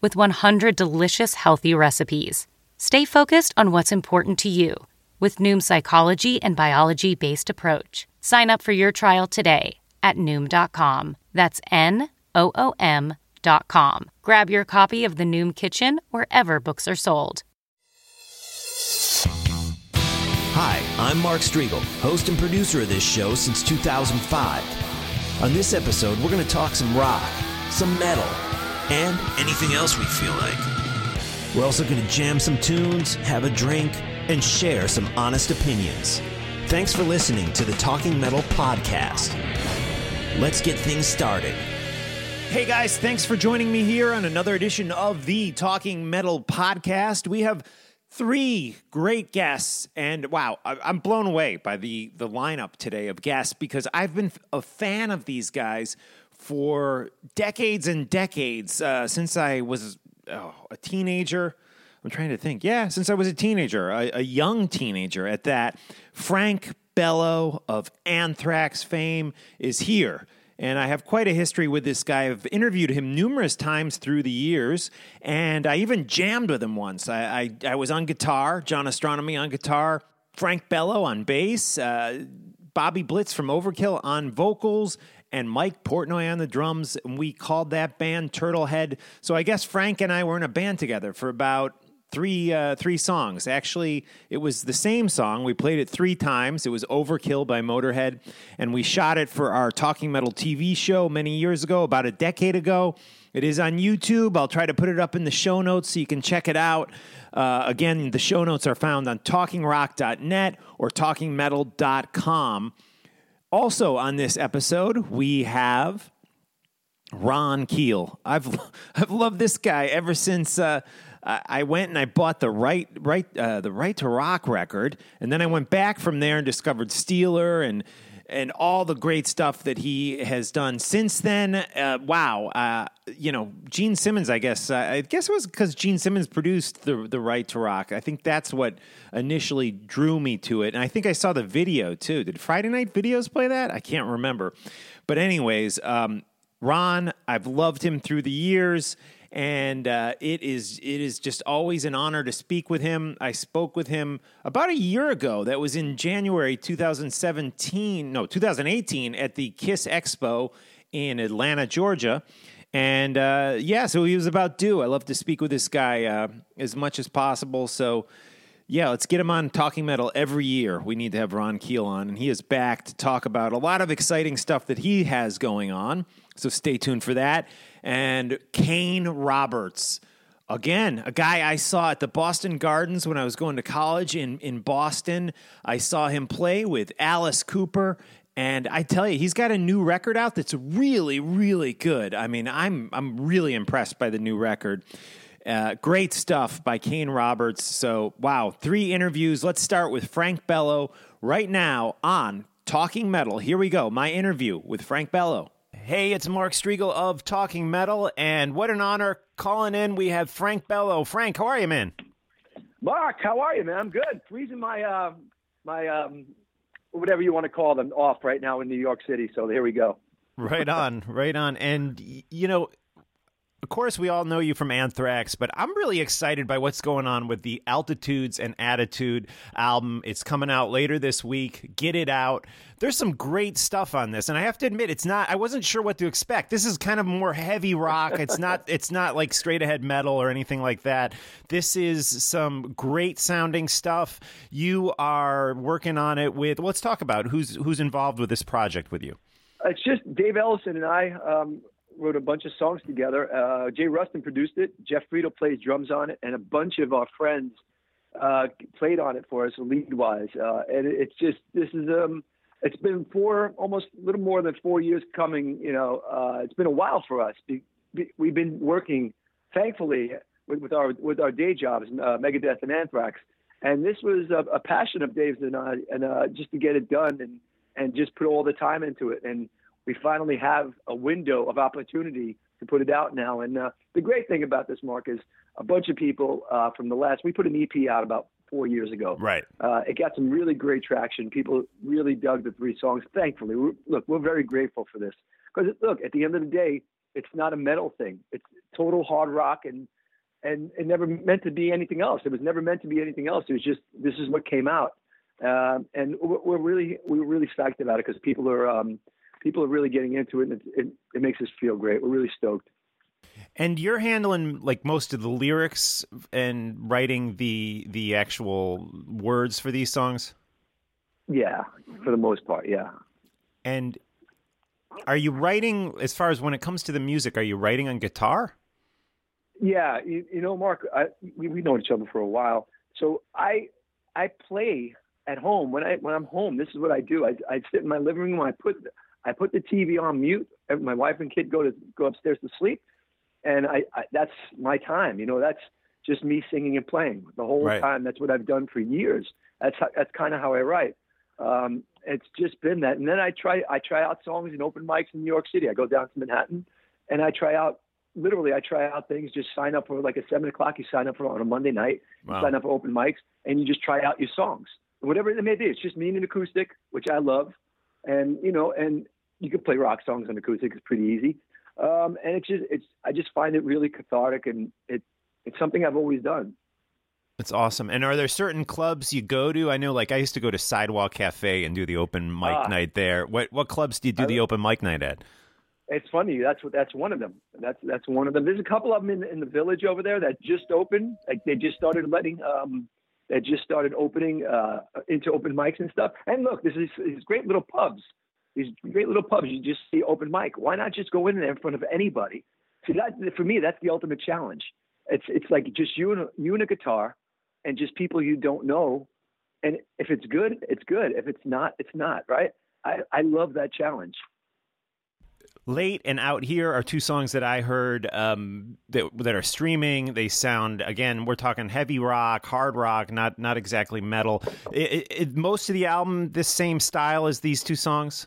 with 100 delicious, healthy recipes. Stay focused on what's important to you with Noom's psychology and biology-based approach. Sign up for your trial today at Noom.com. That's Noom.com. Grab your copy of The Noom Kitchen wherever books are sold. Hi, I'm Mark Striegel, host and producer of this show since 2005. On this episode, we're going to talk some rock, some metal, and anything else we feel like. We're also going to jam some tunes, have a drink, and share some honest opinions. Thanks for listening to the Talking Metal Podcast. Let's get things started. Hey guys, thanks for joining me here on another edition of the Talking Metal Podcast. We have three great guests, and wow, I'm blown away by the lineup today of guests, because I've been a fan of these guys for decades and decades, since I was a teenager. I'm trying to think. Yeah, since I was a teenager, a young teenager at that. Frank Bello of Anthrax fame is here, and I have quite a history with this guy. I've interviewed him numerous times through the years, and I even jammed with him once. I was on guitar, John Astronomy on guitar, Frank Bello on bass, Bobby Blitz from Overkill on vocals, and Mike Portnoy on the drums, and we called that band Turtlehead. So I guess Frank and I were in a band together for about three songs. Actually, it was the same song. We played it three times. It was Overkill by Motorhead, and we shot it for our Talking Metal TV show many years ago, about a decade ago. It is on YouTube. I'll try to put it up in the show notes so you can check it out. Again, the show notes are found on TalkingRock.net or TalkingMetal.com. Also on this episode, we have Ron Keel. I've loved this guy ever since I went and I bought the Right to Rock record, and then I went back from there and discovered Steeler and all the great stuff that he has done since then. Wow. Gene Simmons, I guess. I guess it was because Gene Simmons produced the Right to Rock. I think that's what initially drew me to it. And I think I saw the video, too. Did Friday Night Videos play that? I can't remember. But anyways, Ron, I've loved him through the years. And it is just always an honor to speak with him. I spoke with him about a year ago. That was in January 2018 at the Kiss Expo in Atlanta, Georgia. And so he was about due. I love to speak with this guy as much as possible. So yeah, let's get him on Talking Metal every year. We need to have Ron Keel on, and he is back to talk about a lot of exciting stuff that he has going on. So stay tuned for that. And Kane Roberts, again, a guy I saw at the Boston Gardens when I was going to college in Boston. I saw him play with Alice Cooper, and I tell you, he's got a new record out that's really, really good. I mean, I'm really impressed by the new record. Great stuff by Kane Roberts. So, wow, three interviews. Let's start with Frank Bello right now on Talking Metal. Here we go, my interview with Frank Bello. Hey, it's Mark Striegel of Talking Metal, and what an honor calling in. We have Frank Bello. Frank, how are you, man? Mark, how are you, man? I'm good. Freezing my, whatever you want to call them, off right now in New York City, so here we go. Right on, right on. And, you know, Of course, we all know you from Anthrax, but I'm really excited by what's going on with the Altitudes and Attitude album. It's coming out later this week. Get it out. There's some great stuff on this, and I have to admit, I wasn't sure what to expect. This is kind of more heavy rock. It's not like straight ahead metal or anything like that. This is some great sounding stuff. You are working on it with. Well, let's talk about who's involved with this project with you. It's just Dave Ellefson and I. Wrote a bunch of songs together. Jay Ruston produced it. Jeff Friedel plays drums on it, and a bunch of our friends played on it for us lead-wise. And it's just it's been almost a little more than 4 years coming. You know, it's been a while for us. We've been working, thankfully, with our day jobs, Megadeth and Anthrax, and this was a passion of Dave's and I, and just to get it done and just put all the time into it and. We finally have a window of opportunity to put it out now. And the great thing about this, Mark, is a bunch of people from the last... We put an EP out about 4 years ago. Right. It got some really great traction. People really dug the three songs, thankfully. We're very grateful for this. Because, look, at the end of the day, it's not a metal thing. It's total hard rock and it never meant to be anything else. It was never meant to be anything else. It was just, this is what came out. And we're really psyched about it because people are... People are really getting into it, and it makes us feel great. We're really stoked. And you're handling like most of the lyrics and writing the actual words for these songs? Yeah, for the most part, yeah. And are you writing, as far as when it comes to the music, are you writing on guitar? Yeah, you know, Mark, we've known each other for a while. So I play at home. When I'm home, this is what I do. I sit in my living room, and I put the TV on mute. My wife and kid go upstairs to sleep, and I that's my time. You know, that's just me singing and playing the whole right. time. That's what I've done for years. That's kind of how I write. It's just been that. And then I try out songs in open mics in New York City. I go down to Manhattan, and I try out things. Just sign up for like at 7:00. You sign up for on a Monday night. Wow. You sign up for open mics, and you just try out your songs, whatever it may be. It's just me and an acoustic, which I love. And, you know, and you can play rock songs on acoustic. It's pretty easy. And I just find it really cathartic, and it's something I've always done. That's awesome. And are there certain clubs you go to? I know, like, I used to go to Sidewalk Cafe and do the open mic night there. What clubs do you do the open mic night at? It's funny. That's one of them. That's one of them. There's a couple of them in the village over there that just opened. Like, they just started opening into open mics and stuff. And look, this is these great little pubs. These great little pubs, you just see open mic. Why not just go in there in front of anybody? See, that for me, that's the ultimate challenge. It's like just you and a guitar, and just people you don't know. And if it's good, it's good. If it's not, it's not. Right? I love that challenge. Late and Out Here are two songs that I heard that are streaming. They sound, again, we're talking heavy rock, hard rock, not exactly metal. Most of the album, this same style as these two songs?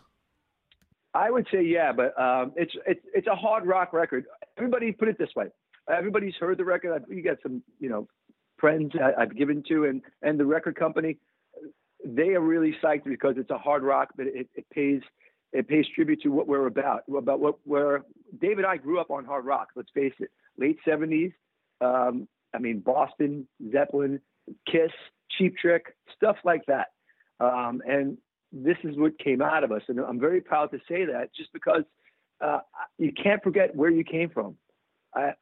I would say, yeah, but it's a hard rock record. Everybody, put it this way. Everybody's heard the record. You got some, you know, friends I've given to and the record company. They are really psyched because it's a hard rock, but it pays tribute to what we're about where Dave and I grew up on hard rock. Let's face it, late 70s. I mean, Boston, Zeppelin, Kiss, Cheap Trick, stuff like that. And this is what came out of us. And I'm very proud to say that just because you can't forget where you came from. I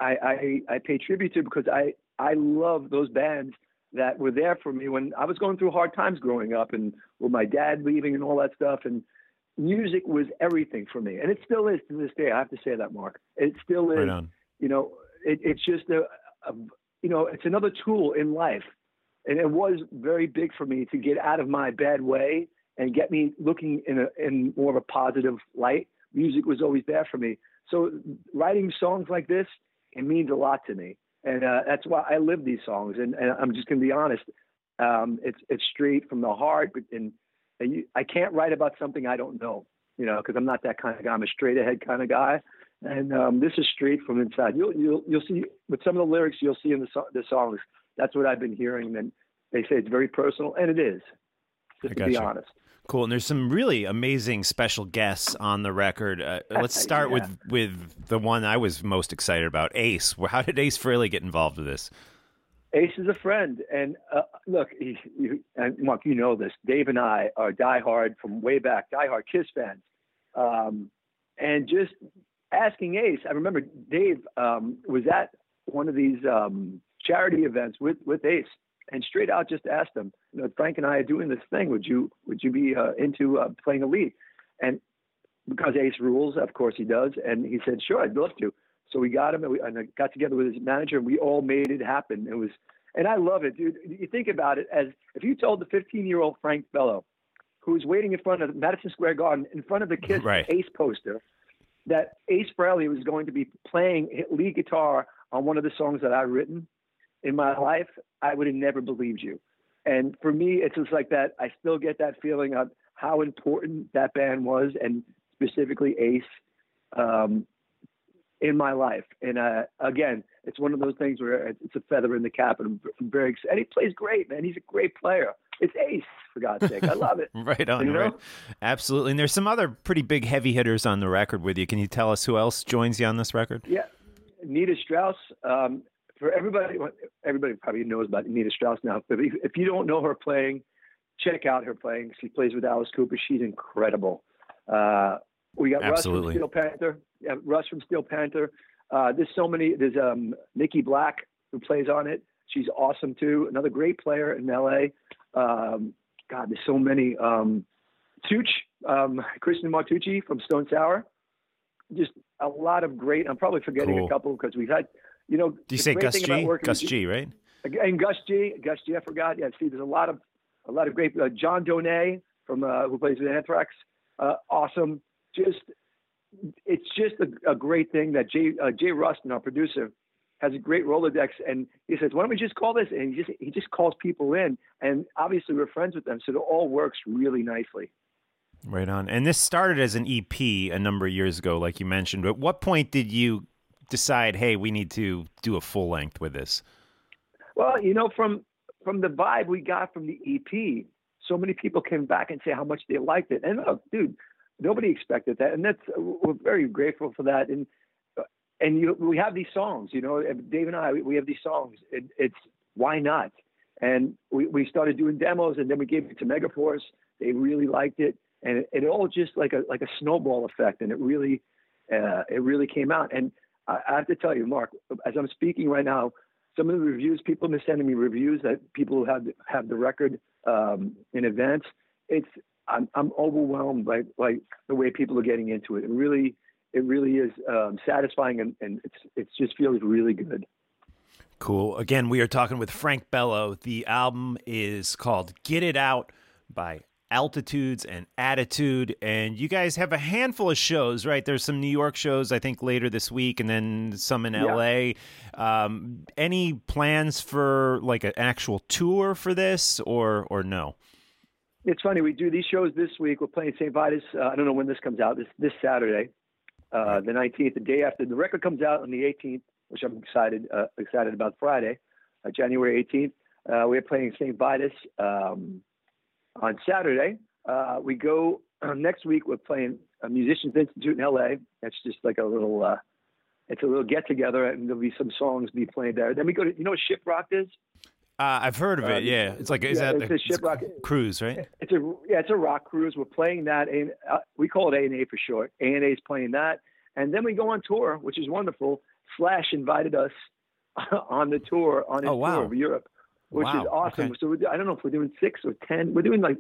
pay tribute to because I love those bands that were there for me when I was going through hard times growing up and with my dad leaving and all that stuff. And music was everything for me, and it still is to this day. I have to say that, Mark. It still is. Right on. You know, it's just it's another tool in life, and it was very big for me to get out of my bad way and get me looking in more of a positive light. Music was always there for me, so writing songs like this, it means a lot to me, and that's why I live these songs. And I'm just going to be honest, it's straight from the heart, and. I can't write about something I don't know, you know, because I'm not that kind of guy. I'm a straight-ahead kind of guy, and this is straight from inside. You'll see with some of the lyrics you'll see in the songs. That's what I've been hearing, and they say it's very personal, and it is. just to be honest. Cool. And there's some really amazing special guests on the record. Let's start with the one I was most excited about, Ace. How did Ace Frehley get involved with this? Ace is a friend. And look, and Mark, you know this. Dave and I are diehard from way back, diehard Kiss fans. And just asking Ace, I remember Dave was at one of these charity events with Ace, and straight out just asked him, you know, Frank and I are doing this thing. Would you be into playing a lead? And because Ace rules, of course he does. And he said, sure, I'd love to. So we got him, and I got together with his manager, and we all made it happen. It was, and I love it, dude. You think about it as if you told the 15-year-old Frank Bello, who's waiting in front of Madison Square Garden, in front of the Kiss Ace poster, that Ace Frehley was going to be playing lead guitar on one of the songs that I've written in my life, I would have never believed you. And for me, it's just like that. I still get that feeling of how important that band was, and specifically Ace, in my life. And again, it's one of those things where it's a feather in the cap, and I'm very excited. And he plays great, man. He's a great player. It's Ace, for God's sake. I love it. Right on, you know? Right. Absolutely. And there's some other pretty big heavy hitters on the record with you. Can you tell us who else joins you on this record? Yeah. Nita Strauss. For everybody probably knows about Nita Strauss now, but if you don't know her playing, check out her playing. She plays with Alice Cooper. She's incredible. We got Russ from Steel Panther. Yeah, Russ from Steel Panther. There's so many. There's Nikki Black, who plays on it. She's awesome, too. Another great player in L.A. God, there's so many. Kristen Martucci from Stone Sour. Just a lot of great. I'm probably forgetting a couple because we've had... You know, do you say Gus G? Gus G, right? And Gus G, I forgot. Yeah, see, there's a lot of great John Donay from who plays with Anthrax. Awesome. It's just a great thing that Jay Ruston, our producer, has a great Rolodex, and he says, "Why don't we just call this?" And he just calls people in, and obviously we're friends with them, so it all works really nicely. Right on. And this started as an EP a number of years ago, like you mentioned. But at what point did you decide, hey, we need to do a full length with this? Well, you know, from the vibe we got from the EP, so many people came back and say how much they liked it. And look, dude, nobody expected that, and that's we're very grateful for that. And we have these songs, you know, Dave and I, we have these songs. It's why not? And we started doing demos, and then we gave it to Megaforce. They really liked it, and it all just like a snowball effect, and it really came out. And I have to tell you, Mark, as I'm speaking right now, some of the reviews, people have been sending me reviews that people have the record in advance. I'm overwhelmed by the way people are getting into it. It really is satisfying, and it just feels really good. Cool. Again, we are talking with Frank Bello. The album is called Get It Out by Altitudes and Attitude, and you guys have a handful of shows, right? There's some New York shows, I think, later this week, and then some in LA. Any plans for like an actual tour for this, or no? It's funny, we do these shows this week. We're playing St. Vitus. I don't know when this comes out. This Saturday, the 19th, the day after the record comes out on the 18th, which I'm excited about. Friday, January 18th, we're playing St. Vitus. On Saturday, we go next week. We're playing a Musicians Institute in LA. That's just like a little get together, and there'll be some songs be played there. Then we go to, you know what Ship Rock is? I've heard of it. Yeah, it's like it's a Ship Rock cruise, right? It's a rock cruise. We're playing that, and we call it A&A for short. A&A is playing that, and then we go on tour, which is wonderful. Slash invited us on the tour tour of Europe. Which is awesome. Okay. So I don't know if we're doing 6 or 10. We're doing like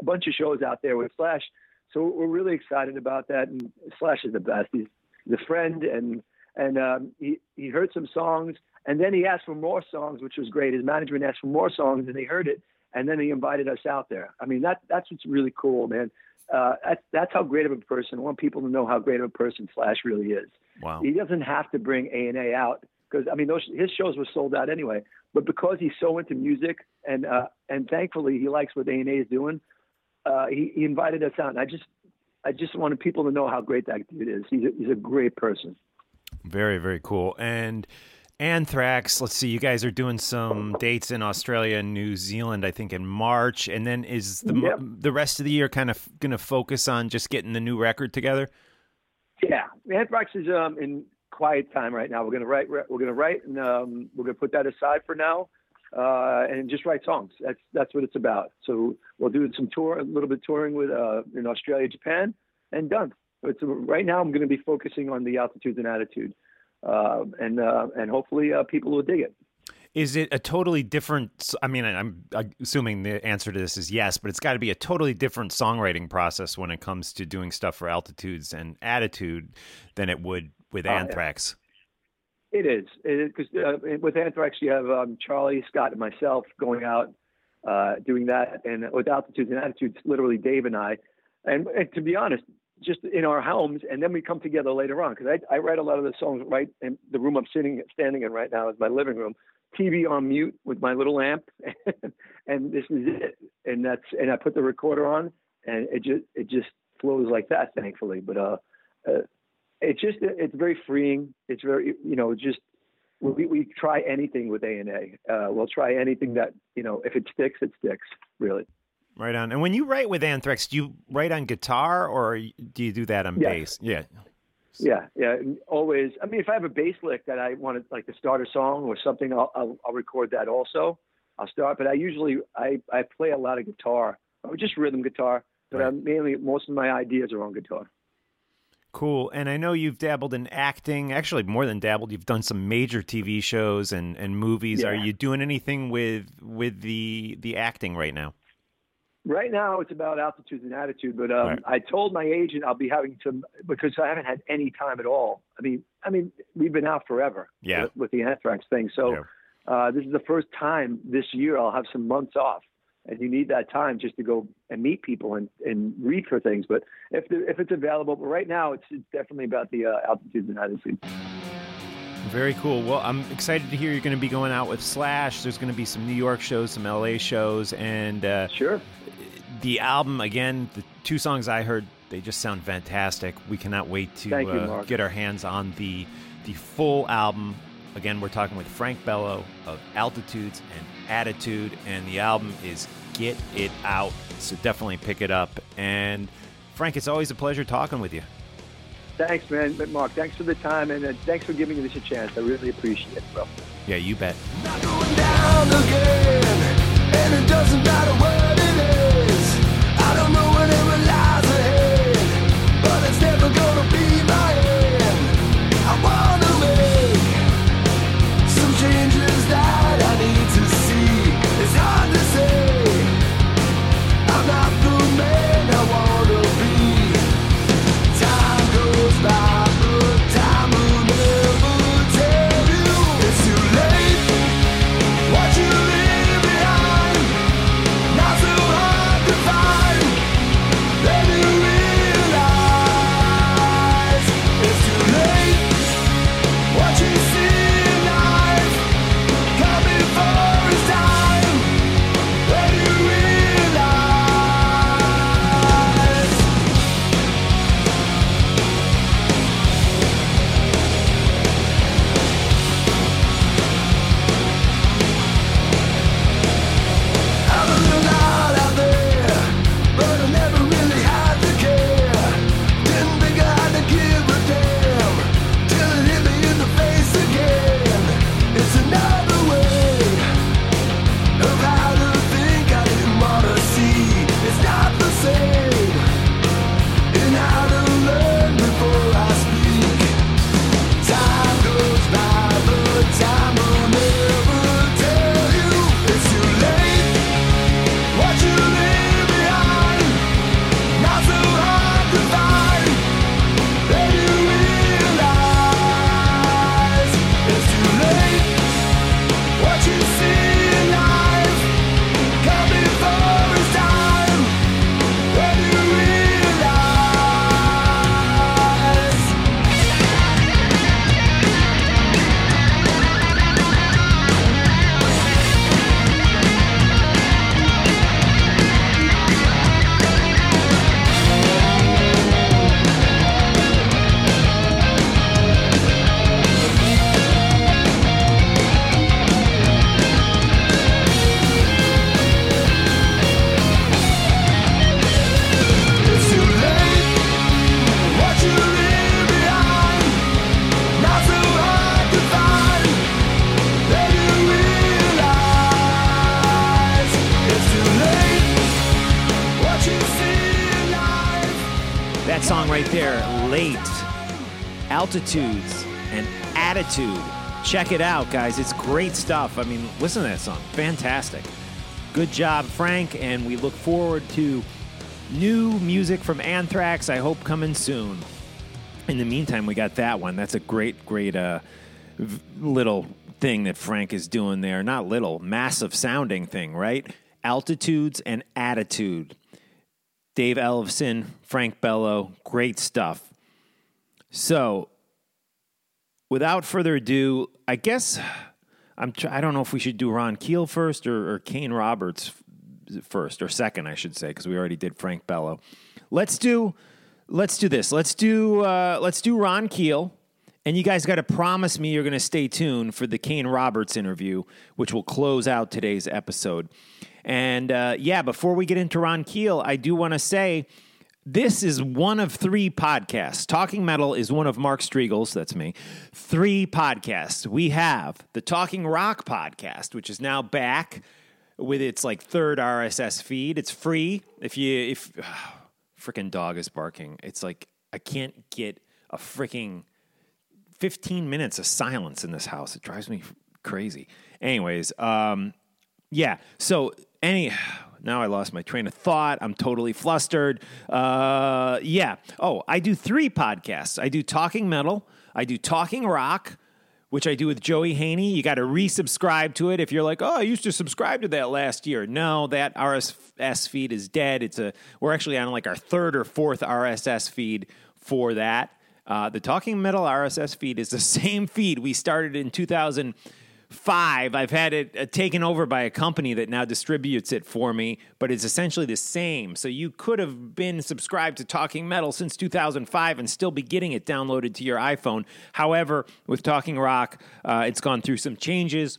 a bunch of shows out there with Slash. So we're really excited about that. And Slash is the best. He's the friend, and he heard some songs, and then he asked for more songs, which was great. His management asked for more songs, and they heard it, and then he invited us out there. I mean, that's what's really cool, man. That's how great of a person. I want people to know how great of a person Slash really is. Wow. He doesn't have to bring A&A out, because I mean, his shows were sold out anyway. But because he's so into music, and thankfully he likes what A&A is doing, he invited us out. And I just wanted people to know how great that dude is. He's a great person. Very, very cool. And Anthrax, let's see, you guys are doing some dates in Australia and New Zealand, I think, in March. And then is the rest of the year kind of going to focus on just getting the new record together? Yeah, Anthrax is in quiet time right now. We're going to write. We're going to write, and we're going to put that aside for now, and just write songs. That's what it's about. So we'll do some tour, a little bit of touring with in Australia, Japan, and done. But right now, I'm going to be focusing on the Altitudes and Attitude, and hopefully people will dig it. Is it a totally different? I mean, I'm assuming the answer to this is yes, but it's got to be a totally different songwriting process when it comes to doing stuff for Altitudes and Attitude than it would with Anthrax. It is, because with Anthrax you have Charlie, Scott, and myself going out doing that, and with Altitudes and Attitudes, literally Dave and I, and to be honest, just in our homes, and then we come together later on, because I write a lot of the songs right in the room I'm standing in right now is my living room. TV on mute with my little amp, and this is it. And I put the recorder on, and it just flows like that, thankfully. But it's very freeing. It's very, we try anything with A&A. We'll try anything that, if it sticks, it sticks, really. Right on. And when you write with Anthrax, do you write on guitar, or do you do that on bass? Yeah. Yeah. Always. I mean, if I have a bass lick that I want to, like, to start a song or something, I'll record that also. I'll start, but I usually I play a lot of guitar, or just rhythm guitar, but right. Most of my ideas are on guitar. Cool. And I know you've dabbled in acting, actually more than dabbled. You've done some major TV shows and movies. Yeah. Are you doing anything with the acting right now? Right now, it's about Altitudes and Attitude, but right. I told my agent I'll be having some, because I haven't had any time at all. I mean, we've been out forever with the Anthrax thing. So this is the first time this year I'll have some months off, and you need that time just to go and meet people and read for things. But if it's available, but right now it's definitely about the Altitudes and Attitude. Very cool. Well, I'm excited to hear you're going to be going out with Slash. There's going to be some New York shows, some L.A. shows, and sure. The album, again, the two songs I heard, they just sound fantastic. We cannot wait to get our hands on the full album. Again, we're talking with Frank Bello of Altitudes and Attitude, and the album is Get It Out, so definitely pick it up. And, Frank, it's always a pleasure talking with you. Thanks, man. Mark, thanks for the time, and thanks for giving this a chance. I really appreciate it, bro. Yeah, you bet. Not going down again, and it doesn't matter what it is. I don't know whatever lies ahead, but it's never gonna be my end. I wanna make some changes that I need to see. It's hard to say, I'm not the man I wanna be. Time goes by, but time will never tell you. It's too late, what you right there, Late, Altitudes and Attitude. Check it out, guys. It's great stuff. I mean, listen to that song. Fantastic. Good job, Frank, and we look forward to new music from Anthrax, I hope, coming soon. In the meantime, we got that one. That's a great, great little thing that Frank is doing there. Not little, massive sounding thing, right? Altitudes and Attitude. Dave Ellefson, Frank Bello, great stuff. So, without further ado, I guess I don't know if we should do Ron Keel first or Kane Roberts first or second, I should say, because we already did Frank Bello. Let's do this. Let's do Ron Keel, and you guys got to promise me you're going to stay tuned for the Kane Roberts interview, which will close out today's episode. And before we get into Ron Keel, I do want to say this is one of three podcasts. Talking Metal is one of Mark Striegel's, that's me, three podcasts. We have the Talking Rock podcast, which is now back with its like third RSS feed. It's free. Freaking dog is barking. It's like I can't get a freaking 15 minutes of silence in this house. It drives me crazy. Anyways, now I lost my train of thought. I'm totally flustered. I do three podcasts. I do Talking Metal. I do Talking Rock, which I do with Joey Haney. You got to resubscribe to it if you're like, oh, I used to subscribe to that last year. No, that RSS feed is dead. We're actually on like our third or fourth RSS feed for that. The Talking Metal RSS feed is the same feed we started in 2005. I've had it taken over by a company that now distributes it for me, but it's essentially the same. So you could have been subscribed to Talking Metal since 2005 and still be getting it downloaded to your iPhone. However, with Talking Rock, it's gone through some changes.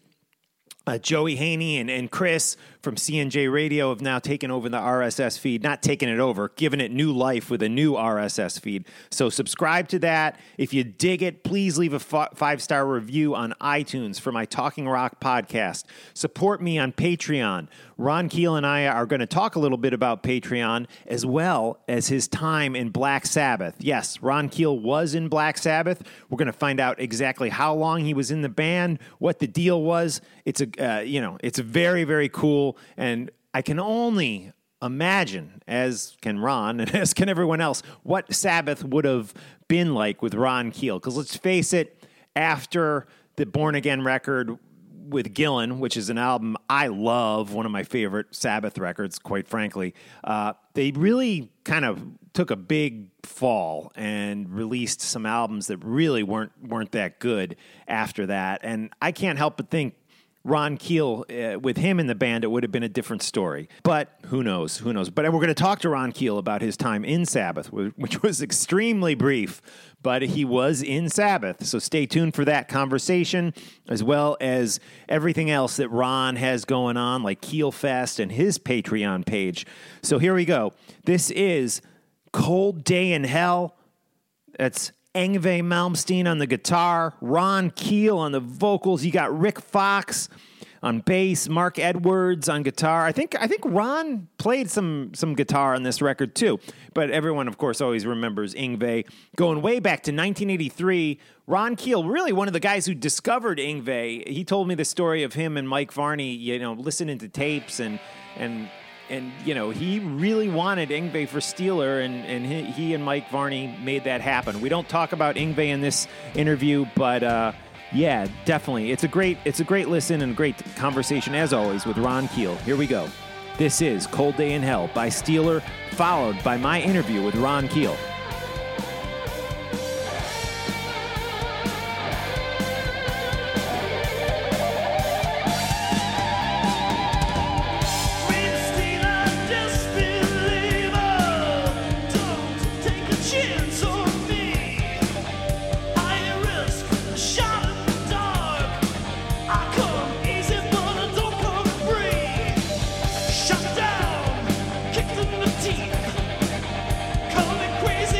Joey Haney and Chris from CNJ Radio have now taken over the RSS feed, not taken it over, given it new life with a new RSS feed. So subscribe to that. If you dig it, please leave a five-star review on iTunes for my Talking Rock podcast. Support me on Patreon. Ron Keel and I are going to talk a little bit about Patreon as well as his time in Black Sabbath. Yes, Ron Keel was in Black Sabbath. We're going to find out exactly how long he was in the band, what the deal was. It's a it's very, very cool, and I can only imagine, as can Ron and as can everyone else, what Sabbath would have been like with Ron Keel. Because let's face it, after the Born Again record with Gillan, which is an album I love, one of my favorite Sabbath records, quite frankly, they really kind of took a big fall and released some albums that really weren't that good after that. And I can't help but think Ron Keel, with him in the band, it would have been a different story. But who knows? Who knows? But we're going to talk to Ron Keel about his time in Sabbath, which was extremely brief, but he was in Sabbath. So stay tuned for that conversation, as well as everything else that Ron has going on, like KeelFest and his Patreon page. So here we go. This is Cold Day in Hell. That's Yngwie Malmsteen on the guitar, Ron Keel on the vocals. You got Rick Fox on bass, Mark Edwards on guitar. I think Ron played some guitar on this record too. But everyone, of course, always remembers Yngwie. Going way back to 1983, Ron Keel, really one of the guys who discovered Yngwie. He told me the story of him and Mike Varney, listening to tapes and he really wanted Yngwie for Steeler, and he and Mike Varney made that happen. We don't talk about Yngwie in this interview, but definitely. It's a great listen and a great conversation, as always, with Ron Keel. Here we go. This is Cold Day in Hell by Steeler, followed by my interview with Ron Keel. Crazy.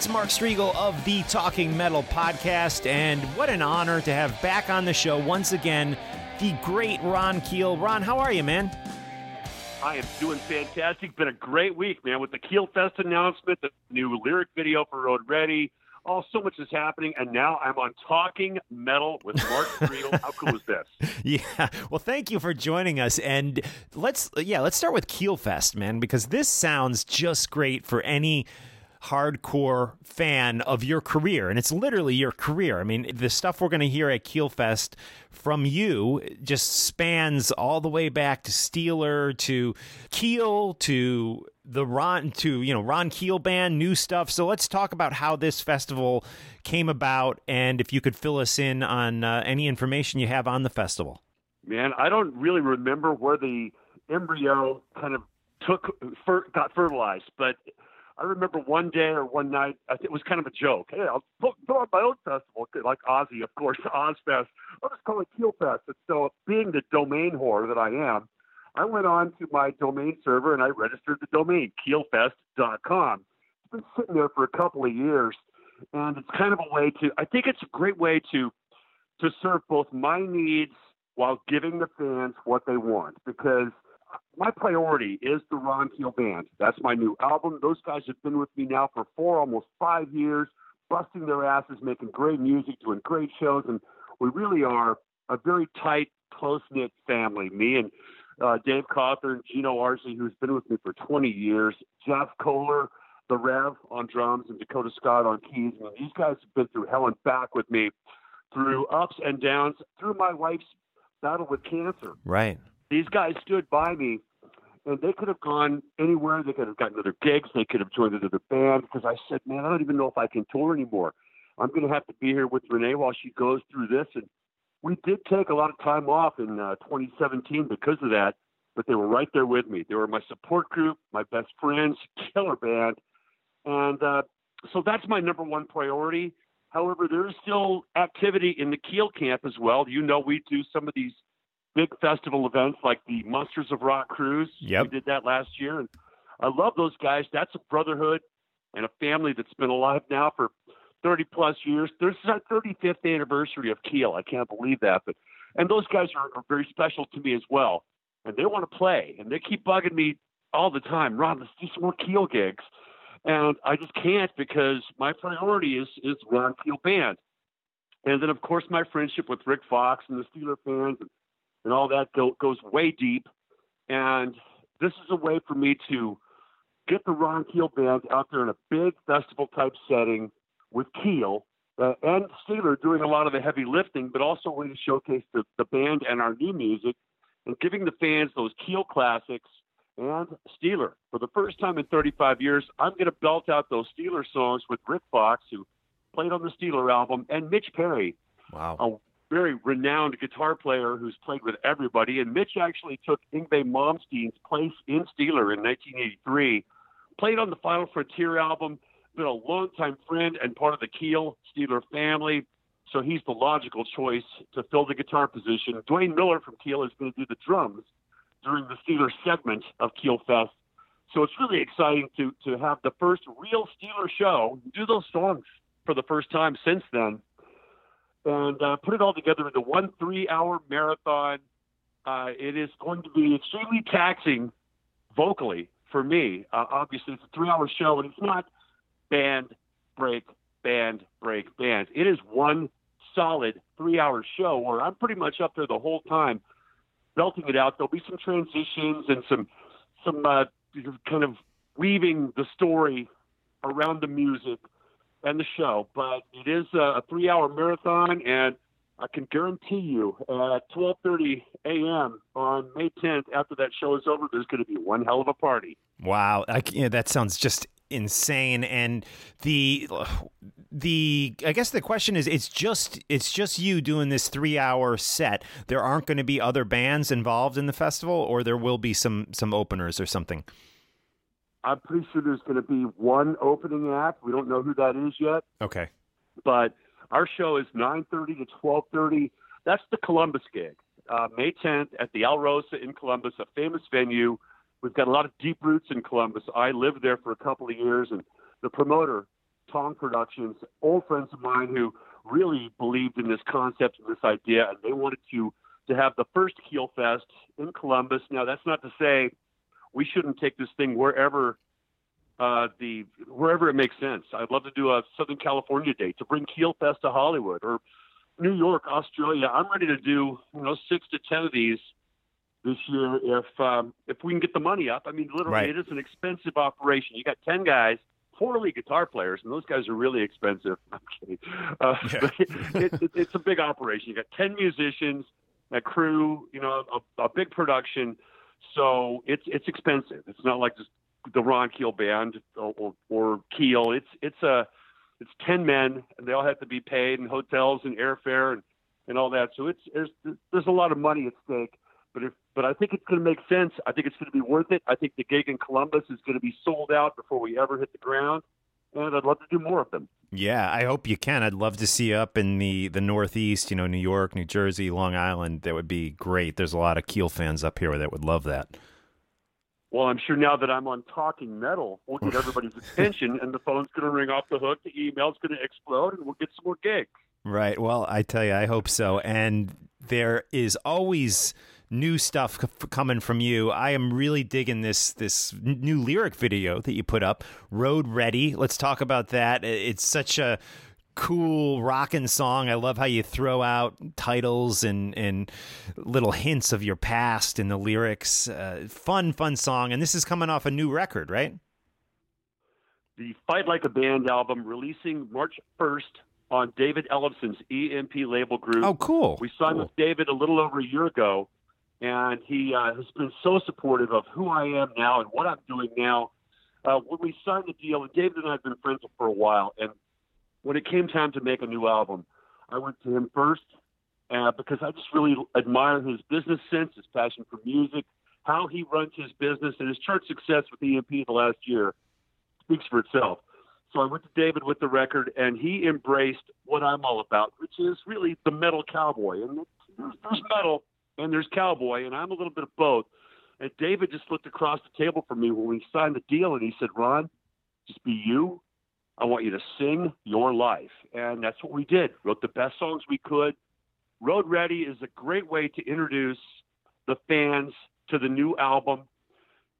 It's Mark Striegel of the Talking Metal Podcast, and what an honor to have back on the show once again the great Ron Keel. Ron, how are you, man? I am doing fantastic. Been a great week, man, with the KeelFest announcement, the new lyric video for Road Ready. Oh, so much is happening, and now I'm on Talking Metal with Mark Striegel. How cool is this? Yeah. Well, thank you for joining us, and let's start with KeelFest, man, because this sounds just great for any hardcore fan of your career, and it's literally your career. I mean, the stuff we're going to hear at KeelFest from you just spans all the way back to Steeler, to Keel, to Ron Keel Band, new stuff. So let's talk about how this festival came about, and if you could fill us in on any information you have on the festival. Man, I don't really remember where the embryo kind of got fertilized, but I remember one day or one night, it was kind of a joke. Hey, I'll throw up my own festival, like Ozzy, of course, Ozfest. I'll just call it KeelFest. And so, being the domain whore that I am, I went on to my domain server and I registered the domain, KeelFest.com. It's been sitting there for a couple of years, and it's kind of a way to, I think it's a great way to serve both my needs while giving the fans what they want, because my priority is the Ron Keel Band. That's my new album. Those guys have been with me now for almost 5 years, busting their asses, making great music, doing great shows. And we really are a very tight, close-knit family. Me and Dave Cawthorn, Gino Arce, who's been with me for 20 years, Jeff Kohler, The Rev on drums, and Dakota Scott on keys. And these guys have been through hell and back with me, through ups and downs, through my wife's battle with cancer. Right. These guys stood by me. And they could have gone anywhere. They could have gotten other gigs. They could have joined another band, because I said, man, I don't even know if I can tour anymore. I'm going to have to be here with Renee while she goes through this. And we did take a lot of time off in 2017 because of that, but they were right there with me. They were my support group, my best friends, killer band. And so that's my number one priority. However, there is still activity in the Keel camp as well. You know, we do some of these big festival events like the Monsters of Rock Cruise. Yep. We did that last year, and I love those guys. That's a brotherhood and a family that's been alive now for 30-plus years. This is our 35th anniversary of Keel. I can't believe that. And those guys are very special to me as well, and they want to play, and they keep bugging me all the time. Ron, let's do some more Keel gigs. And I just can't, because my priority is Ron Keel Band. And then, of course, my friendship with Rick Fox and the Steeler fans and all that goes way deep. And this is a way for me to get the Ron Keel Band out there in a big festival-type setting with Keel and Steeler doing a lot of the heavy lifting, but also a way to showcase the band and our new music, and giving the fans those Keel classics and Steeler. For the first time in 35 years, I'm going to belt out those Steeler songs with Rick Fox, who played on the Steeler album, and Mitch Perry. Wow. Very renowned guitar player who's played with everybody. And Mitch actually took Yngwie Malmsteen's place in Steeler in 1983, played on the Final Frontier album, been a longtime friend and part of the Keel Steeler family. So he's the logical choice to fill the guitar position. Dwayne Miller from Keel is going to do the drums during the Steeler segment of KeelFest. So it's really exciting to have the first real Steeler show, do those songs for the first time since then, and put it all together into one 3-hour marathon. It is going to be extremely taxing vocally for me. Obviously, it's a 3-hour show, and it's not band, break, band, break, band. It is one solid 3-hour show where I'm pretty much up there the whole time, belting it out. There'll be some transitions and some kind of weaving the story around the music and the show, but it is a 3-hour marathon, and I can guarantee you at 12:30 a.m. on May 10th, after that show is over, there's going to be one hell of a party. Wow, that sounds just insane. And the I guess the question is, it's just you doing this 3-hour set. There aren't going to be other bands involved in the festival, or there will be some openers or something. I'm pretty sure there's going to be one opening act. We don't know who that is yet. Okay. But our show is 9:30 to 12:30. That's the Columbus gig, May 10th at the Al Rosa in Columbus, a famous venue. We've got a lot of deep roots in Columbus. I lived there for a couple of years, and the promoter, song productions, old friends of mine who really believed in this concept and this idea, and they wanted to have the first KeelFest in Columbus. Now, that's not to say we shouldn't take this thing wherever it makes sense. I'd love to do a Southern California day, to bring KeelFest to Hollywood or New York, Australia. I'm ready to do 6 to 10 of these this year if we can get the money up. I mean, literally, It is an expensive operation. You got 10 guys, 4 lead guitar players, and those guys are really expensive. I'm kidding. It's a big operation. You got 10 musicians, a crew, a big production. So it's expensive. It's not like just the Ron Keel Band or Keel. It's 10 men, and they all have to be paid, and hotels and airfare and all that. So there's a lot of money at stake. But I think it's going to make sense. I think it's going to be worth it. I think the gig in Columbus is going to be sold out before we ever hit the ground, and I'd love to do more of them. Yeah, I hope you can. I'd love to see you up in the Northeast, New York, New Jersey, Long Island. That would be great. There's a lot of Keel fans up here that would love that. Well, I'm sure now that I'm on Talking Metal, we'll get everybody's attention, and the phone's going to ring off the hook, the email's going to explode, and we'll get some more gigs. Right. Well, I tell you, I hope so. And there is always new stuff coming from you. I am really digging this new lyric video that you put up, Road Ready. Let's talk about that. It's such a cool rockin' song. I love how you throw out titles and little hints of your past in the lyrics. Fun song. And this is coming off a new record, right? The Fight Like a Band album, releasing March 1st. On David Ellefson's EMP label group. Oh, cool. We signed with David a little over a year ago, and he has been so supportive of who I am now and what I'm doing now. When we signed the deal, and David and I have been friends for a while, and when it came time to make a new album, I went to him first because I just really admire his business sense, his passion for music, how he runs his business, and his chart success with EMP the last year speaks for itself. So I went to David with the record, and he embraced what I'm all about, which is really the metal cowboy. And there's metal, and there's cowboy, and I'm a little bit of both. And David just looked across the table from me when we signed the deal, and he said, "Ron, just be you. I want you to sing your life." And that's what we did. Wrote the best songs we could. Road Ready is a great way to introduce the fans to the new album.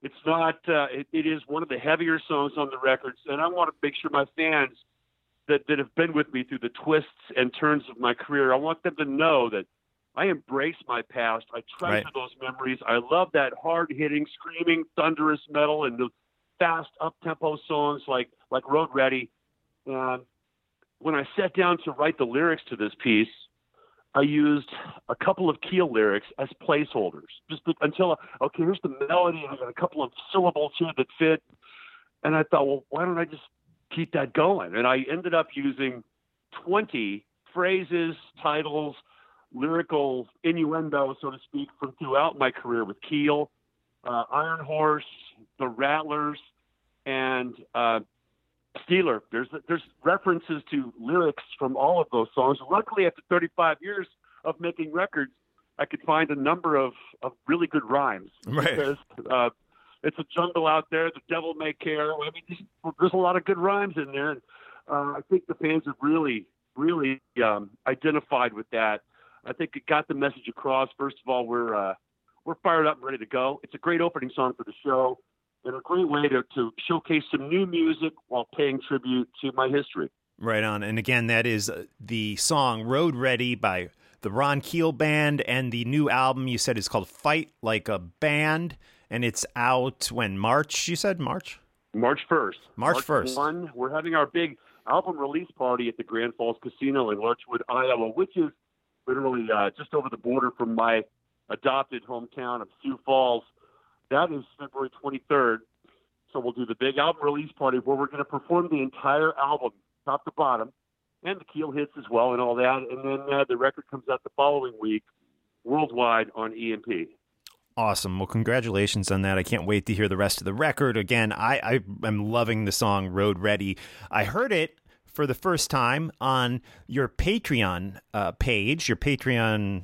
It's not. It is one of the heavier songs on the records, and I want to make sure my fans that have been with me through the twists and turns of my career, I want them to know that I embrace my past. I treasure those memories. I love that hard-hitting, screaming, thunderous metal and the fast, up-tempo songs like Road Ready. When I sat down to write the lyrics to this piece, I used a couple of Keel lyrics as placeholders, here's the melody, and I got a couple of syllables here that fit. And I thought, well, why don't I just keep that going? And I ended up using 20 phrases, titles, lyrical innuendo, so to speak, from throughout my career with Keel, Iron Horse, the Rattlers, and Steeler. There's references to lyrics from all of those songs. Luckily, after 35 years of making records, I could find a number of really good rhymes. Right. Because it's a jungle out there. The devil may care. I mean, there's a lot of good rhymes in there. And, I think the fans have really, really identified with that. I think it got the message across. First of all, we're fired up and ready to go. It's a great opening song for the show. And a great way to showcase some new music while paying tribute to my history. Right on. And again, that is the song Road Ready by the Ron Keel Band. And the new album you said is called Fight Like a Band. And it's out when? March, you said? March 1st. March 1st. We're having our big album release party at the Grand Falls Casino in Larchwood, Iowa, which is literally just over the border from my adopted hometown of Sioux Falls. That is February 23rd, so we'll do the big album release party where we're going to perform the entire album, top to bottom, and the Keel hits as well and all that. And then the record comes out the following week worldwide on EMP. Awesome. Well, congratulations on that. I can't wait to hear the rest of the record. Again, I am loving the song Road Ready. I heard it for the first time on your Patreon page, your Patreon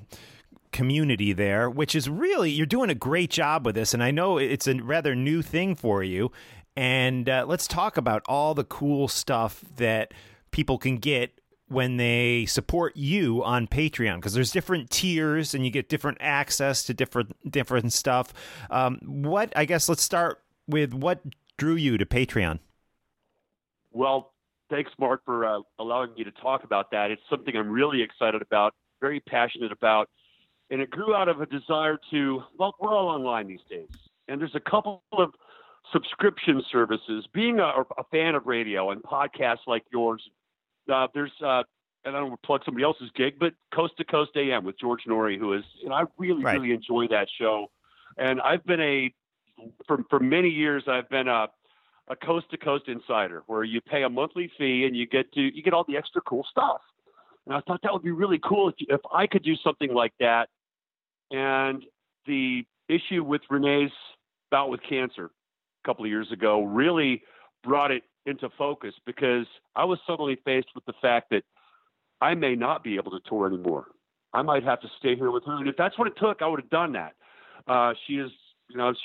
community there, which is really, you're doing a great job with this, and I know it's a rather new thing for you, And let's talk about all the cool stuff that people can get when they support you on Patreon, because there's different tiers and you get different access to different stuff. I guess let's start with what drew you to Patreon. Well, thanks, Mark, for allowing me to talk about that. It's something I'm really excited about, very passionate about, and it grew out of a desire to, well, we're all online these days, and there's a couple of subscription services. Being a fan of radio and podcasts like yours, and I don't want to plug somebody else's gig, but Coast to Coast AM with George Norrie, I really, really enjoy that show. And I've been for many years, I've been a Coast to Coast insider, where you pay a monthly fee and you get all the extra cool stuff. And I thought that would be really cool if I could do something like that. And the issue with Renee's bout with cancer a couple of years ago really brought it into focus, because I was suddenly faced with the fact that I may not be able to tour anymore. I might have to stay here with her. And if that's what it took, I would have done that. She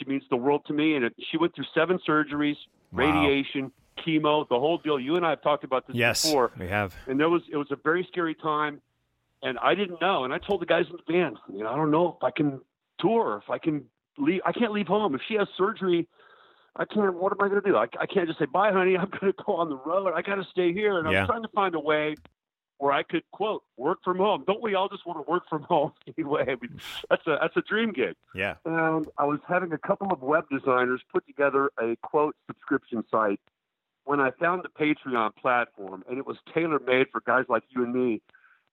means the world to me. And she went through 7 surgeries, radiation, chemo, the whole deal. You and I have talked about this before. Yes, we have. And it was a very scary time. And I didn't know. And I told the guys in the band, I don't know if I can tour, if I can leave. I can't leave home. If she has surgery, I can't. What am I going to do? I can't just say, bye, honey, I'm going to go on the road. I got to stay here. And I'm trying to find a way where I could, quote, work from home. Don't we all just want to work from home anyway? I mean, that's a dream gig. Yeah. And I was having a couple of web designers put together a, quote, subscription site when I found the Patreon platform, and it was tailor-made for guys like you and me.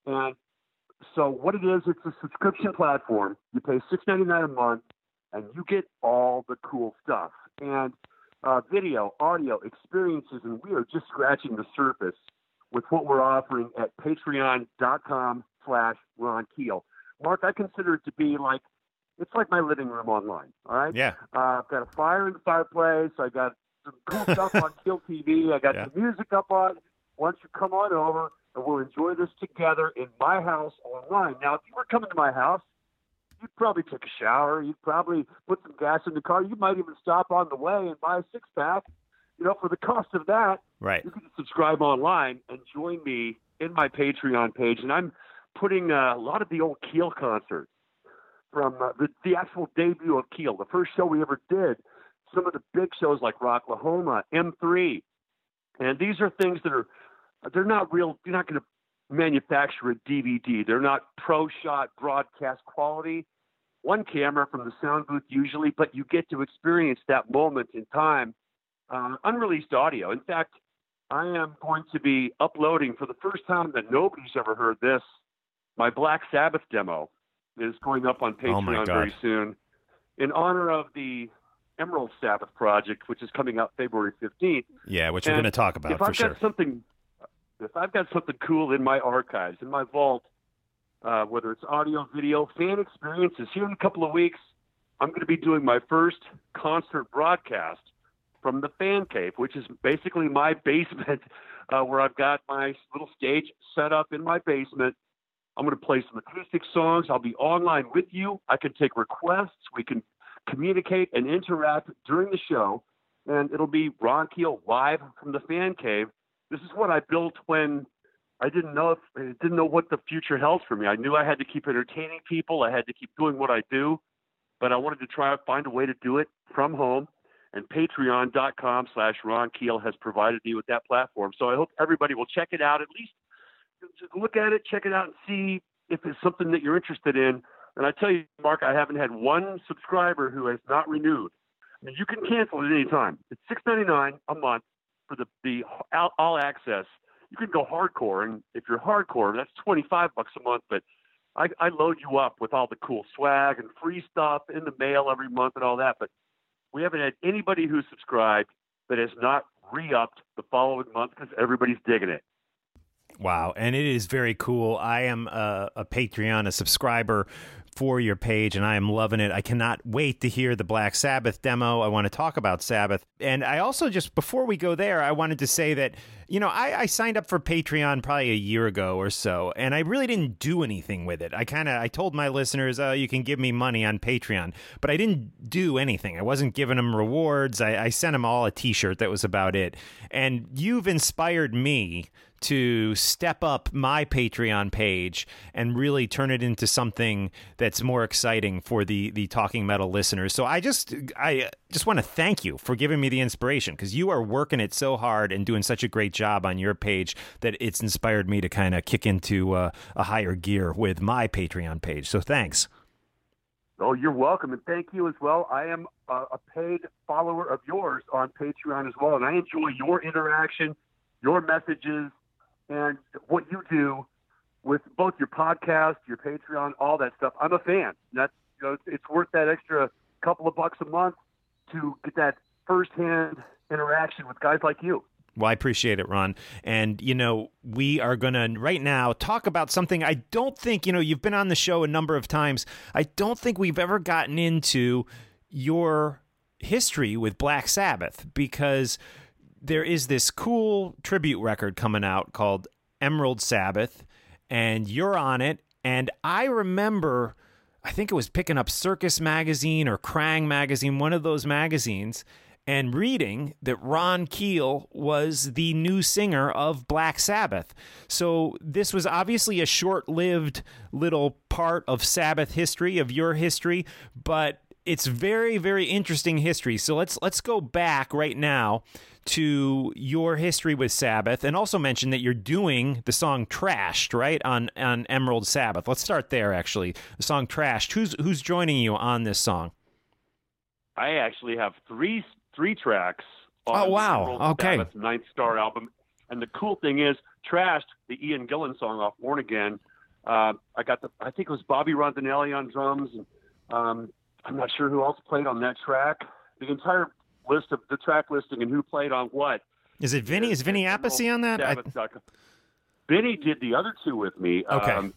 And so what it is, it's a subscription platform. You pay $6.99 a month, and you get all the cool stuff. And video, audio, experiences, and we are just scratching the surface with what we're offering at patreon.com/Ron Keel. Mark, I consider it to be it's like my living room online, all right? Yeah. I've got a fire in the fireplace. I got some cool stuff on Keel TV. I got the music up on. Why don't you come on over, and we'll enjoy this together in my house online. Now, if you were coming to my house, you'd probably take a shower. You'd probably put some gas in the car. You might even stop on the way and buy a 6-pack. For the cost of that, you can subscribe online and join me in my Patreon page. And I'm putting a lot of the old Keel concerts from the actual debut of Keel, the first show we ever did, some of the big shows like Rocklahoma, M3. And these are things that they're not real. You're not going to manufacture a DVD. They're not pro shot broadcast quality. One camera from the sound booth usually, but you get to experience that moment in time. Unreleased audio. In fact, I am going to be uploading for the first time that nobody's ever heard this. My Black Sabbath demo is going up on Patreon very soon in honor of the Emerald Sabbath project, which is coming out February 15th. Yeah, which we're going to talk about for sure. If I've got something cool in my archives, in my vault, whether it's audio, video, fan experiences, here in a couple of weeks, I'm going to be doing my first concert broadcast from the Fan Cave, which is basically my basement, where I've got my little stage set up in my basement. I'm going to play some acoustic songs. I'll be online with you. I can take requests. We can communicate and interact during the show, and it'll be Ron Keel live from the Fan Cave. This is what I built when I didn't know what the future held for me. I knew I had to keep entertaining people. I had to keep doing what I do, but I wanted to try to find a way to do it from home. And patreon.com/Ron Keel has provided me with that platform. So I hope everybody will check it out. At least look at it, check it out, and see if it's something that you're interested in. And I tell you, Mark, I haven't had one subscriber who has not renewed. I mean, you can cancel at any time. It's $6.99 a month for the all access. You can go hardcore, and if you're hardcore, that's $25 a month. But I load you up with all the cool swag and free stuff in the mail every month and all that. But we haven't had anybody who's subscribed that has not re-upped the following month, because everybody's digging it. Wow, and it is very cool. I am a Patreon, a subscriber for your page, and I am loving it. I cannot wait to hear the Black Sabbath demo. I want to talk about Sabbath. And I also just, before we go there, I wanted to say that, you know, I signed up for Patreon probably a year ago or so, and I really didn't do anything with it. I told my listeners, oh, you can give me money on Patreon, but I didn't do anything. I wasn't giving them rewards. I sent them all a t-shirt. That was about it. And you've inspired me to step up my Patreon page and really turn it into something that's more exciting for the Talking Metal listeners. So I just want to thank you for giving me the inspiration, because you are working it so hard and doing such a great job on your page that it's inspired me to kind of kick into a higher gear with my Patreon page. So thanks. Oh, you're welcome, and thank you as well. I am a paid follower of yours on Patreon as well, and I enjoy your interaction, your messages, and what you do with both your podcast, your Patreon, all that stuff. I'm a fan. That's, you know, it's worth that extra couple of bucks a month to get that firsthand interaction with guys like you. Well, I appreciate it, Ron. And, you know, we are going to right now talk about something I don't think, you know, you've been on the show a number of times. I don't think we've ever gotten into your history with Black Sabbath, because there is this cool tribute record coming out called Emerald Sabbath, and you're on it. And I remember, I think it was picking up Circus Magazine or Krang Magazine, one of those magazines, and reading that Ron Keel was the new singer of Black Sabbath. So this was obviously a short-lived little part of Sabbath history, of your history, but it's very, very interesting history. So let's go back right now to your history with Sabbath, and also mention that you're doing the song Trashed, right, on Emerald Sabbath. Let's start there, actually. The song Trashed. Who's joining you on this song? I actually have three tracks on Emerald Sabbath's Ninth Star album. And the cool thing is, Trashed, the Ian Gillan song off Born Again, I think it was Bobby Rondinelli on drums, and I'm not sure who else played on that track. The entire list of the track listing and who played on what. Is it Vinny? Is Vinny Appice on that? Vinny did the other two with me. Okay.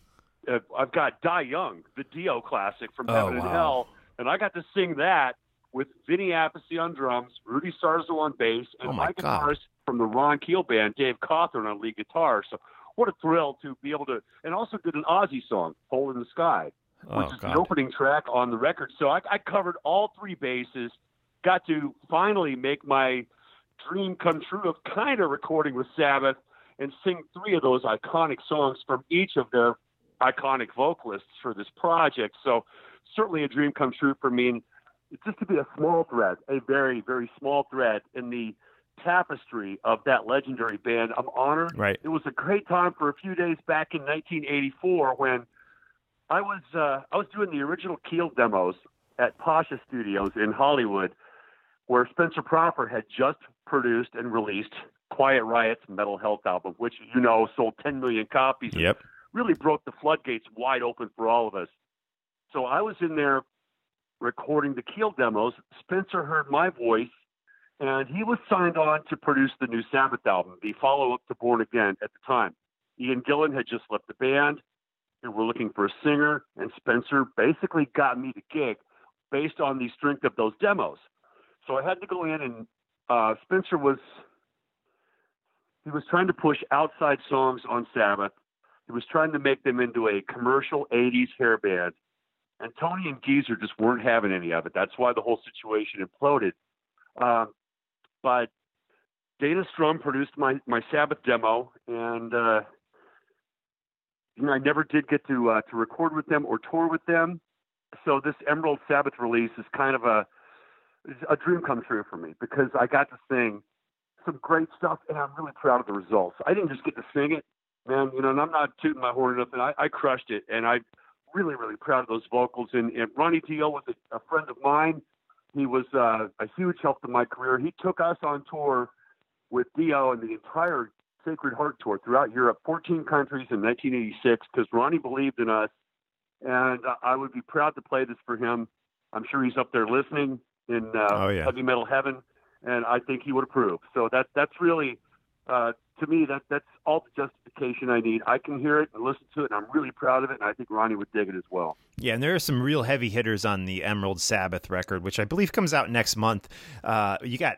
I've got Die Young, the Dio classic from Heaven and Hell, and I got to sing that with Vinny Appice on drums, Rudy Sarzo on bass, and my guitarist from the Ron Keel Band, Dave Cawthorn, on lead guitar. So what a thrill to be able to, and also did an Aussie song, Hole in the Sky, which is the opening track on the record. So I covered all three bases, got to finally make my dream come true of kind of recording with Sabbath and sing three of those iconic songs from each of their iconic vocalists for this project. So certainly a dream come true for me. And it's just to be a small thread, a very, very small thread in the tapestry of that legendary band. I'm honored. Right. It was a great time for a few days back in 1984 when I was doing the original Keel demos at Pasha Studios in Hollywood, where Spencer Proper had just produced and released Quiet Riot's Mental Health album, which, you know, sold 10 million copies. Yep. And really broke the floodgates wide open for all of us. So I was in there recording the Keel demos. Spencer heard my voice, and he was signed on to produce the new Sabbath album, the follow-up to Born Again at the time. Ian Gillan had just left the band, and we're looking for a singer, and Spencer basically got me the gig based on the strength of those demos. So I had to go in, and Spencer was trying to push outside songs on Sabbath. He was trying to make them into a commercial 80s hair band, and Tony and Geezer just weren't having any of it. That's why the whole situation imploded. But Dana Strum produced my Sabbath demo, and I never did get to record with them or tour with them. So this Emerald Sabbath release is kind of a dream come true for me, because I got to sing some great stuff, and I'm really proud of the results. I didn't just get to sing it, man, you know, and I'm not tooting my horn enough, and I crushed it, and I'm really, really proud of those vocals. And Ronnie Dio was a friend of mine. He was a huge help to my career. He took us on tour with Dio and the entire Sacred Heart tour throughout Europe, 14 countries in 1986, because Ronnie believed in us, and I would be proud to play this for him. I'm sure he's up there listening in heavy metal heaven, and I think he would approve. So that's really to me, that's all the justification I need. I can hear it and listen to it, and I'm really proud of it, and I think Ronnie would dig it as well. Yeah, and there are some real heavy hitters on the Emerald Sabbath record, which I believe comes out next month. You got...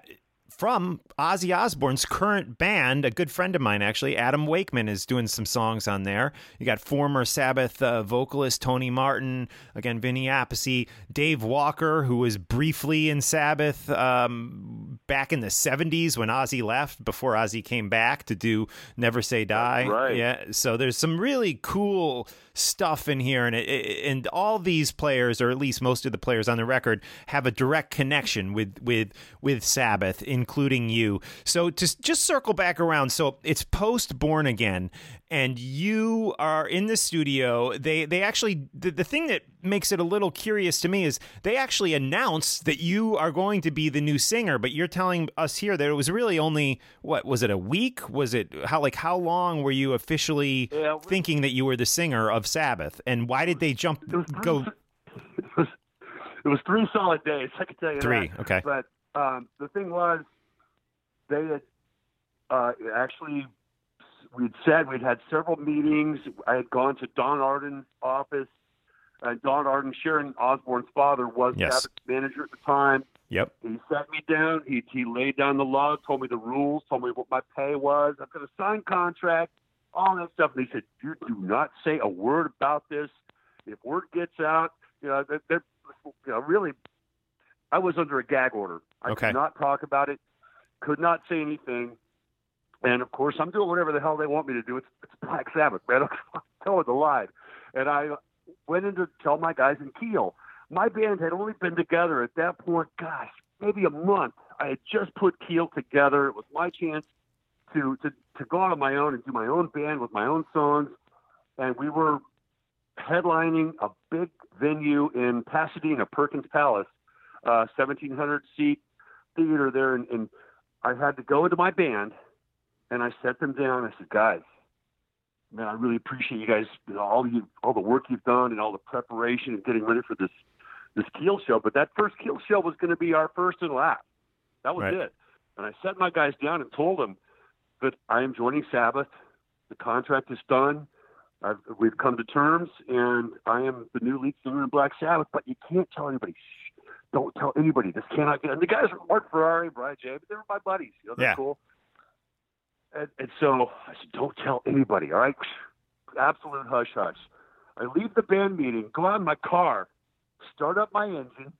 From Ozzy Osbourne's current band, a good friend of mine, actually, Adam Wakeman, is doing some songs on there. You got former Sabbath vocalist Tony Martin, again, Vinny Appice, Dave Walker, who was briefly in Sabbath back in the 70s when Ozzy left, before Ozzy came back to do Never Say Die. Right. Yeah. So there's some really cool stuff in here, and all these players, or at least most of the players on the record, have a direct connection with Sabbath, including you. So to just circle back around, so it's post Born Again, and you are in the studio. They actually, the thing that makes it a little curious to me is they actually announced that you are going to be the new singer, but you're telling us here that it was really only, what was it, a week? Was it how long were you officially thinking that you were the singer of Sabbath, and why did they jump? It was 3 solid days. I can tell you 3. That. Okay, but the thing was, they had we'd had several meetings. I had gone to Don Arden's office. Don Arden, Sharon Osbourne's father, was Sabbath's manager at the time. Yep. He sat me down. He laid down the law, told me the rules, told me what my pay was. I've got a signed contract, all that stuff. And he said, "You do not say a word about this. If word gets out, really, I was under a gag order. I could not talk about it, could not say anything. And, of course, I'm doing whatever the hell they want me to do. It's Black Sabbath, man. I'm telling the lie. And I went in to tell my guys in Kiel. My band had only been together at that point, gosh, maybe a month. I had just put Kiel together. It was my chance to go out on my own and do my own band with my own songs. And we were headlining a big venue in Pasadena, Perkins Palace, 1,700-seat theater there. And I had to go into my band, and I set them down. I said, "Guys, man, I really appreciate you guys, all the work you've done and all the preparation and getting ready for this Kiel show. But that first Kiel show was going to be our first and last. That was it." And I set my guys down and told them that I am joining Sabbath. The contract is done. We've come to terms, and I am the new lead singer in Black Sabbath. But you can't tell anybody. Shh, don't tell anybody. This cannot get. And the guys were Mark Ferrari, Brian J. But they were my buddies. You know, they're cool. And so I said, "Don't tell anybody, all right?" Absolute hush-hush. I leave the band meeting, go out in my car, start up my engine,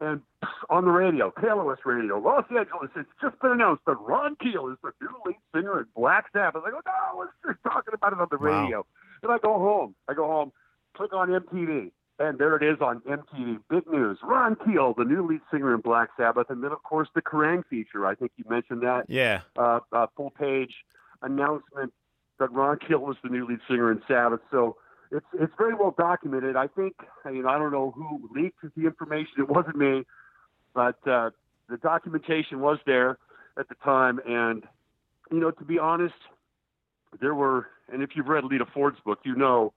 and on the radio, KLOS Radio, Los Angeles, it's just been announced that Ron Keel is the new lead singer in Black Sabbath. I go, "No, they're talking about it on the radio." And I go home, click on MTV, and there it is on MTV. Big news. Ron Keel, the new lead singer in Black Sabbath. And then, of course, the Kerrang! Feature. I think you mentioned that. Yeah. Full-page announcement that Ron Keel was the new lead singer in Sabbath. So it's very well documented. I think, I don't know who leaked the information. It wasn't me. But the documentation was there at the time. And, to be honest, there were – and if you've read Lita Ford's book, and I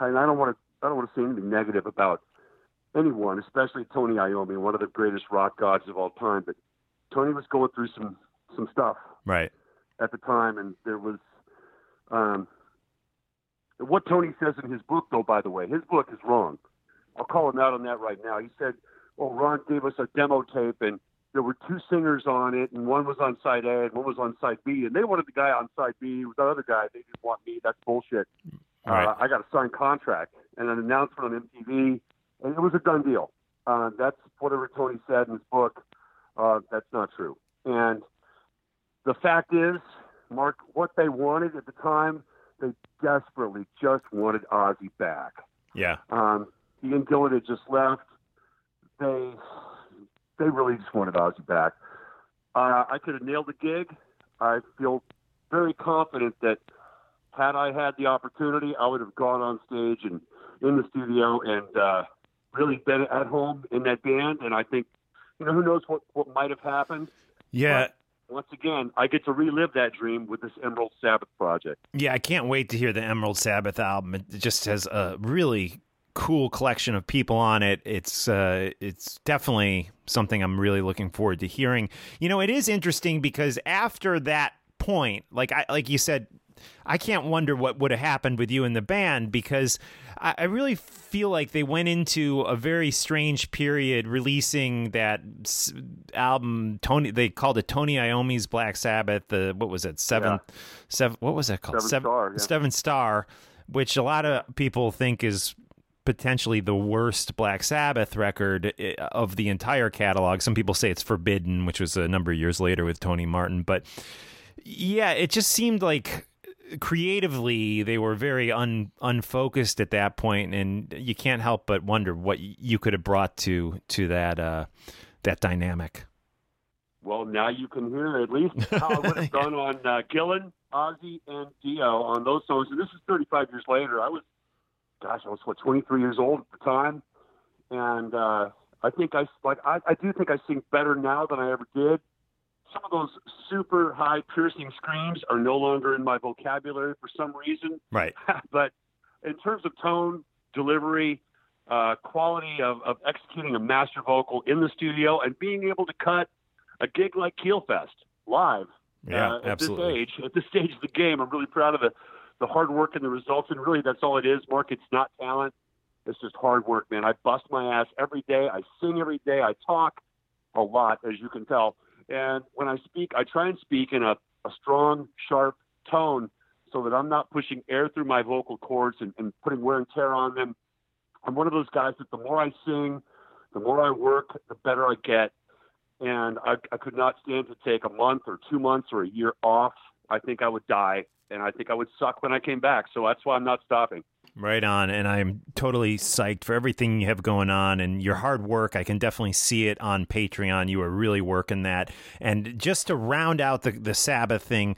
don't want to say anything negative about anyone, especially Tony Iommi, one of the greatest rock gods of all time. But Tony was going through some stuff at the time, and there was what Tony says in his book, though, by the way. His book is wrong. I'll call him out on that right now. He said, Ron gave us a demo tape, and there were 2 singers on it, and one was on side A and one was on side B, and they wanted the guy on side B. With the other guy, they didn't want me. That's bullshit. I got a signed contract and an announcement on MTV, and it was a done deal. That's whatever Tony said in his book. That's not true. And the fact is, Mark, what they wanted at the time, they desperately just wanted Ozzy back. Yeah. Ian Gillan had just left. They really just wanted Ozzy back. I could have nailed the gig. I feel very confident that had I had the opportunity, I would have gone on stage and in the studio and really been at home in that band. And I think, who knows what might have happened. Yeah. But once again, I get to relive that dream with this Emerald Sabbath project. Yeah, I can't wait to hear the Emerald Sabbath album. It just has a really cool collection of people on it. It's definitely something I'm really looking forward to hearing. You know, it is interesting because after that point, like you said, I can't wonder what would have happened with you and the band, because I really feel like they went into a very strange period releasing that album. They called it Tony Iommi's Black Sabbath. What was it? What was that called? Seven Star, which a lot of people think is potentially the worst Black Sabbath record of the entire catalog. Some people say it's Forbidden, which was a number of years later with Tony Martin. But yeah, it just seemed like creatively they were very unfocused at that point, and you can't help but wonder what you could have brought to that that dynamic. Well, now you can hear at least how I would have gone on Gillan, Ozzy, and Dio on those songs. And this is 35 years later. I was 23 years old at the time, and I think I sing better now than I ever did. Some of those super high piercing screams are no longer in my vocabulary for some reason. Right. But in terms of tone, delivery, quality of executing a master vocal in the studio, and being able to cut a gig like KeelFest live absolutely. At this stage of the game, I'm really proud of the hard work and the results. And really, that's all it is, Mark. It's not talent. It's just hard work, man. I bust my ass every day. I sing every day. I talk a lot, as you can tell. And when I speak, I try and speak in a strong, sharp tone so that I'm not pushing air through my vocal cords and putting wear and tear on them. I'm one of those guys that the more I sing, the more I work, the better I get. And I could not stand to take a month or 2 months or a year off. I think I would die, and I think I would suck when I came back. So that's why I'm not stopping. Right on, and I'm totally psyched for everything you have going on and your hard work. I can definitely see it on Patreon. You are really working that. And just to round out the Sabbath thing,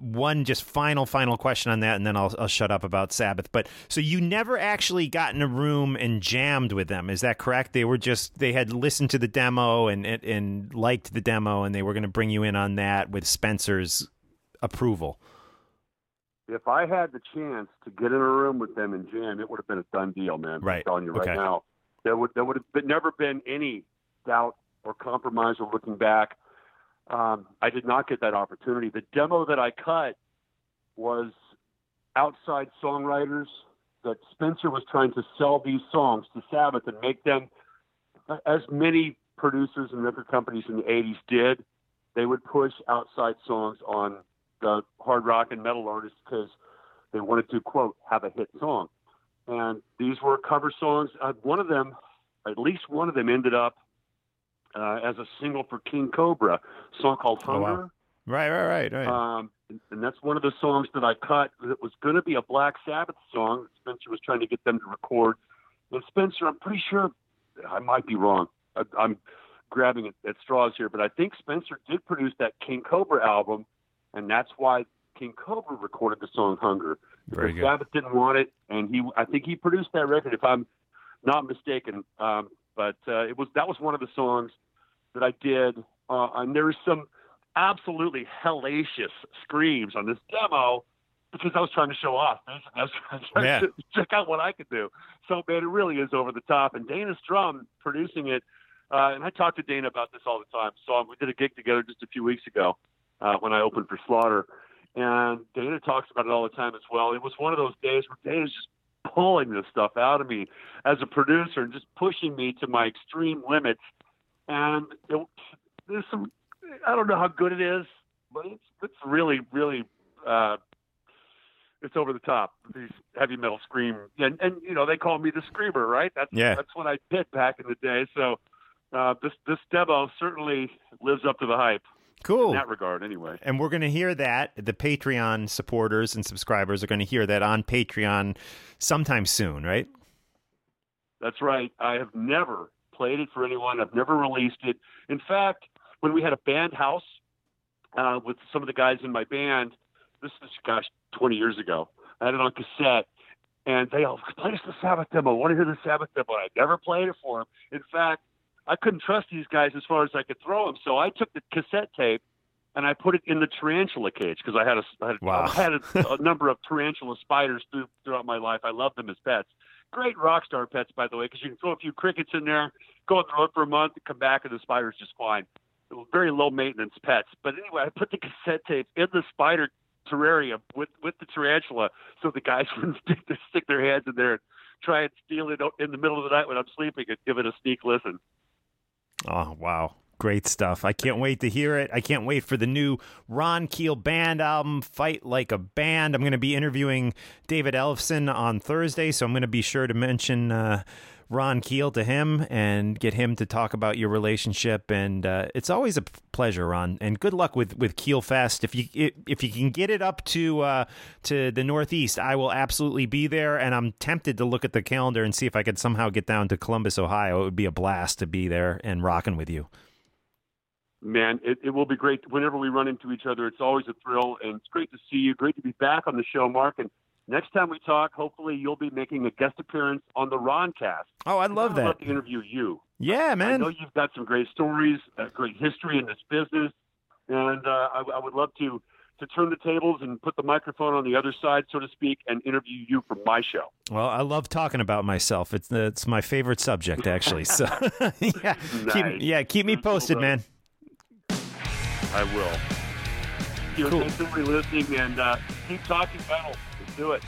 one just final question on that, and then I'll shut up about Sabbath. But so you never actually got in a room and jammed with them, is that correct? They had listened to the demo and liked the demo, and they were going to bring you in on that with Spencer's approval. If I had the chance to get in a room with them and jam, it would have been a done deal, man. Right. I'm telling you right now. There would have never been any doubt or compromise or looking back. I did not get that opportunity. The demo that I cut was outside songwriters that Spencer was trying to sell these songs to Sabbath and make them, as many producers and record companies in the 80s did, they would push outside songs on the hard rock and metal artists because they wanted to, quote, have a hit song. And these were cover songs. At least one of them ended up as a single for King Cobra, a song called Hunger. Oh, wow. Right. And that's one of the songs that I cut. It was going to be a Black Sabbath song that Spencer was trying to get them to record. And Spencer, I'm pretty sure, I might be wrong. I'm grabbing at straws here, but I think Spencer did produce that King Cobra album. And that's why King Cobra recorded the song Hunger. Because Sabbath didn't want it, and I think he produced that record, if I'm not mistaken. But that was one of the songs that I did. And there was some absolutely hellacious screams on this demo because I was trying to show off. I was trying to check out what I could do. So, man, it really is over the top. And Dana Strum producing it, and I talk to Dana about this all the time. So we did a gig together just a few weeks ago. When I opened for Slaughter, and Dana talks about it all the time as well. It was one of those days where Dana's just pulling this stuff out of me as a producer and just pushing me to my extreme limits. And I don't know how good it is, but it's really, really, it's over the top. These heavy metal scream, and you know, they call me the screamer, right? That's what I did back in the day. So this demo certainly lives up to the hype. Cool. In that regard, anyway. And we're going to hear that. The Patreon supporters and subscribers are going to hear that on Patreon sometime soon, right? That's right. I have never played it for anyone. I've never released it. In fact, when we had a band house with some of the guys in my band, this is, 20 years ago, I had it on cassette, and they all, play us the Sabbath demo. I want to hear the Sabbath demo. I never played it for them. In fact, I couldn't trust these guys as far as I could throw them, so I took the cassette tape and I put it in the tarantula cage because I had a number of tarantula spiders throughout my life. I loved them as pets, Great rock star pets, by the way, because you can throw a few crickets in there, go on the road for a month, come back, and the spider's just fine. Very low-maintenance pets. But anyway, I put the cassette tape in the spider terrarium with the tarantula so the guys wouldn't stick their hands in there and try and steal it in the middle of the night when I'm sleeping and give it a sneak listen. Oh, wow. Great stuff. I can't wait to hear it. I can't wait for the new Ron Keel Band album, Fight Like a Band. I'm going to be interviewing David Ellefson on Thursday, so I'm going to be sure to mention Ron Keel to him and get him to talk about your relationship. And it's always a pleasure, Ron. And good luck with KeelFest. If you can get it up to the Northeast, I will absolutely be there. And I'm tempted to look at the calendar and see if I could somehow get down to Columbus, Ohio. It would be a blast to be there and rocking with you. Man, it will be great. Whenever we run into each other, it's always a thrill, and it's great to see you. Great to be back on the show, Mark. And next time we talk, hopefully you'll be making a guest appearance on the Roncast. Oh, I love that. I'd love to interview you. Yeah, man. I know you've got some great stories, great history in this business, and I would love to turn the tables and put the microphone on the other side, so to speak, and interview you for my show. Well, I love talking about myself. It's my favorite subject, actually. So, yeah, nice. Keep me posted, man. I will. Cool. Thanks for listening, and keep talking metal. Let's do it.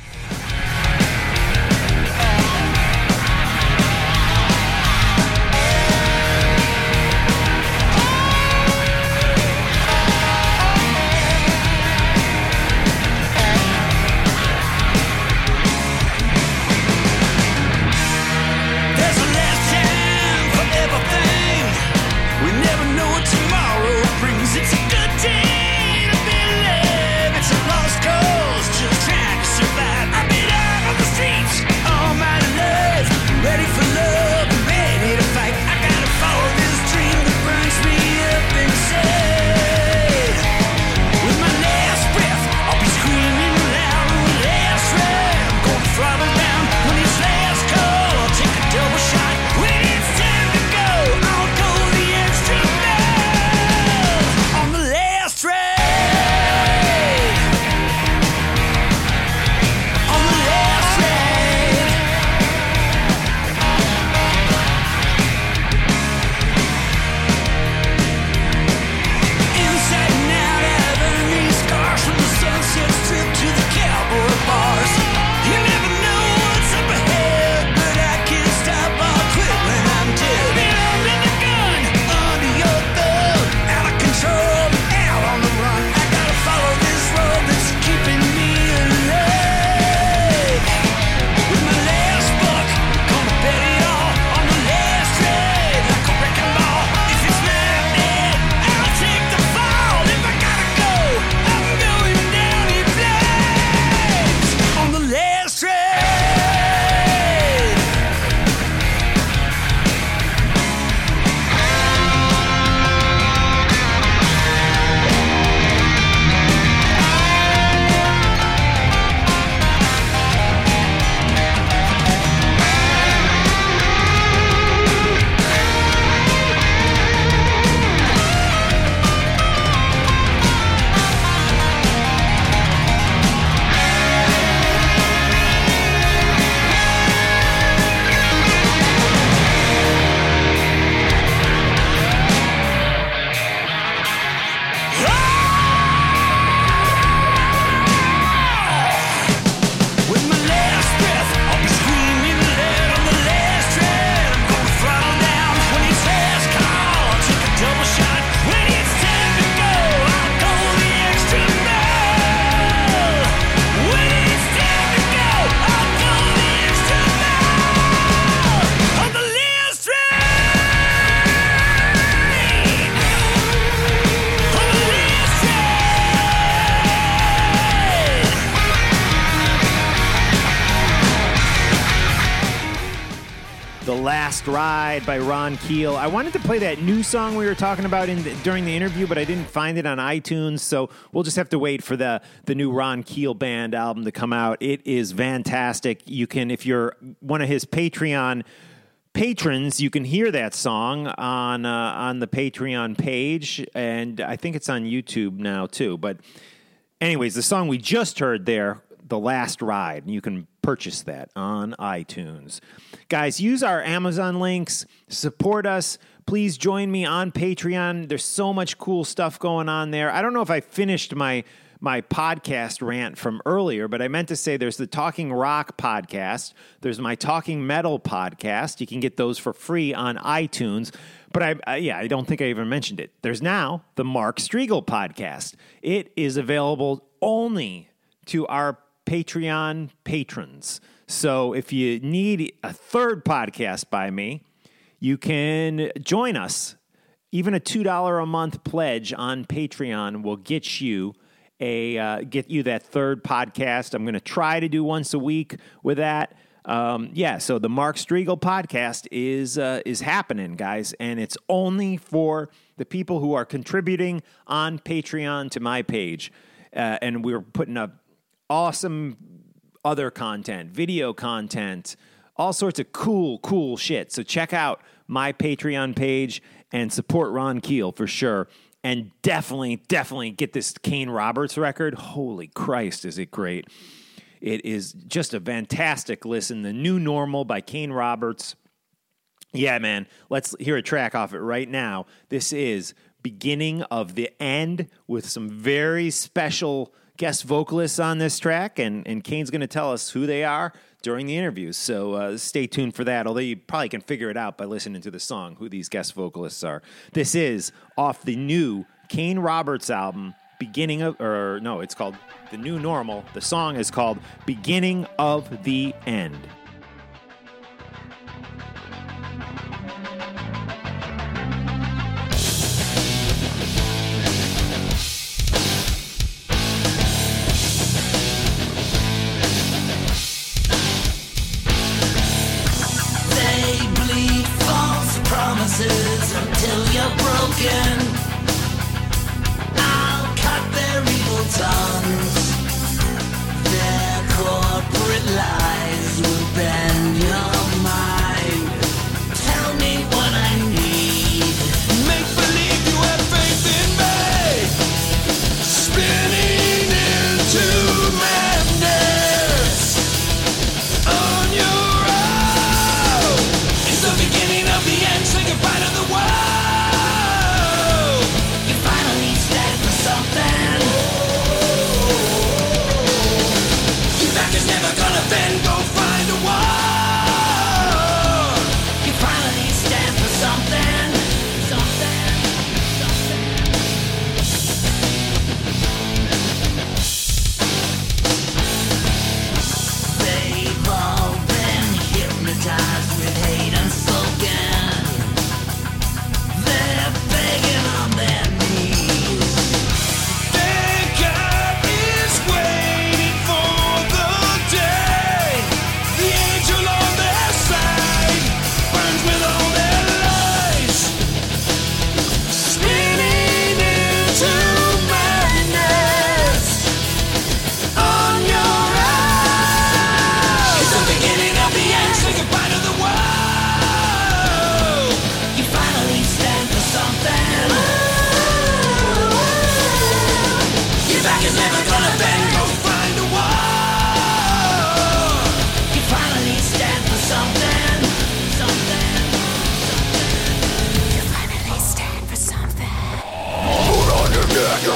Ride by Ron Keel. I wanted to play that new song we were talking about during the interview, but I didn't find it on iTunes, so we'll just have to wait for the new Ron Keel Band album to come out. It is fantastic. You can, if you're one of his Patreon patrons, you can hear that song on the Patreon page, and I think it's on YouTube now, too. But anyways, the song we just heard there, The Last Ride, and you can purchase that on iTunes. Guys, use our Amazon links. Support us. Please join me on Patreon. There's so much cool stuff going on there. I don't know if I finished my podcast rant from earlier, but I meant to say there's the Talking Rock podcast. There's my Talking Metal podcast. You can get those for free on iTunes. But I don't think I even mentioned it. There's now the Mark Striegel podcast. It is available only to our Patreon patrons. So if you need a third podcast by me, you can join us. Even a $2 a month pledge on Patreon will get you that third podcast. I'm going to try to do once a week with that. So the Mark Striegel podcast is happening, guys, and it's only for the people who are contributing on Patreon to my page. And we're putting up awesome other content, video content, all sorts of cool shit. So check out my Patreon page and support Ron Keel for sure. And definitely get this Kane Roberts record. Holy Christ, is it great. It is just a fantastic listen. The New Normal by Kane Roberts. Yeah, man, let's hear a track off it right now. This is Beginning of the End with some very special guest vocalists on this track. And Kane's going to tell us who they are during the interview. So stay tuned for that, although you probably can figure it out by listening to the song, who these guest vocalists are. This is off the new Kane Roberts album, it's called The New Normal. The song is called Beginning of the End. Until you're broken, I'll cut their evil tongues. Their corporate lies will bend your mind. Tell me what I need. Make believe you have faith in me. Spinning into madness on your own. It's the beginning of the end. Say goodbye to the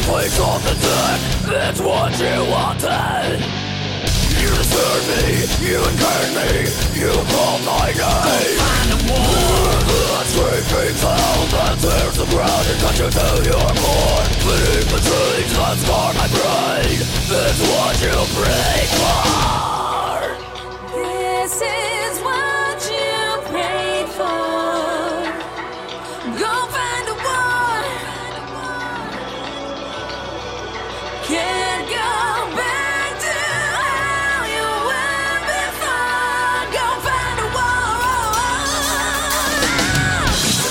place on the deck, that's what you wanted. You deserve me, you incurred me, you called my name. Go find a war. The screaming sound that tears the ground and cuts you to your core. Beneath the trees that scar my brain, that's what you pray for. This is what you prayed for. Go find a war. Can't go back to how you were before. Go find a war.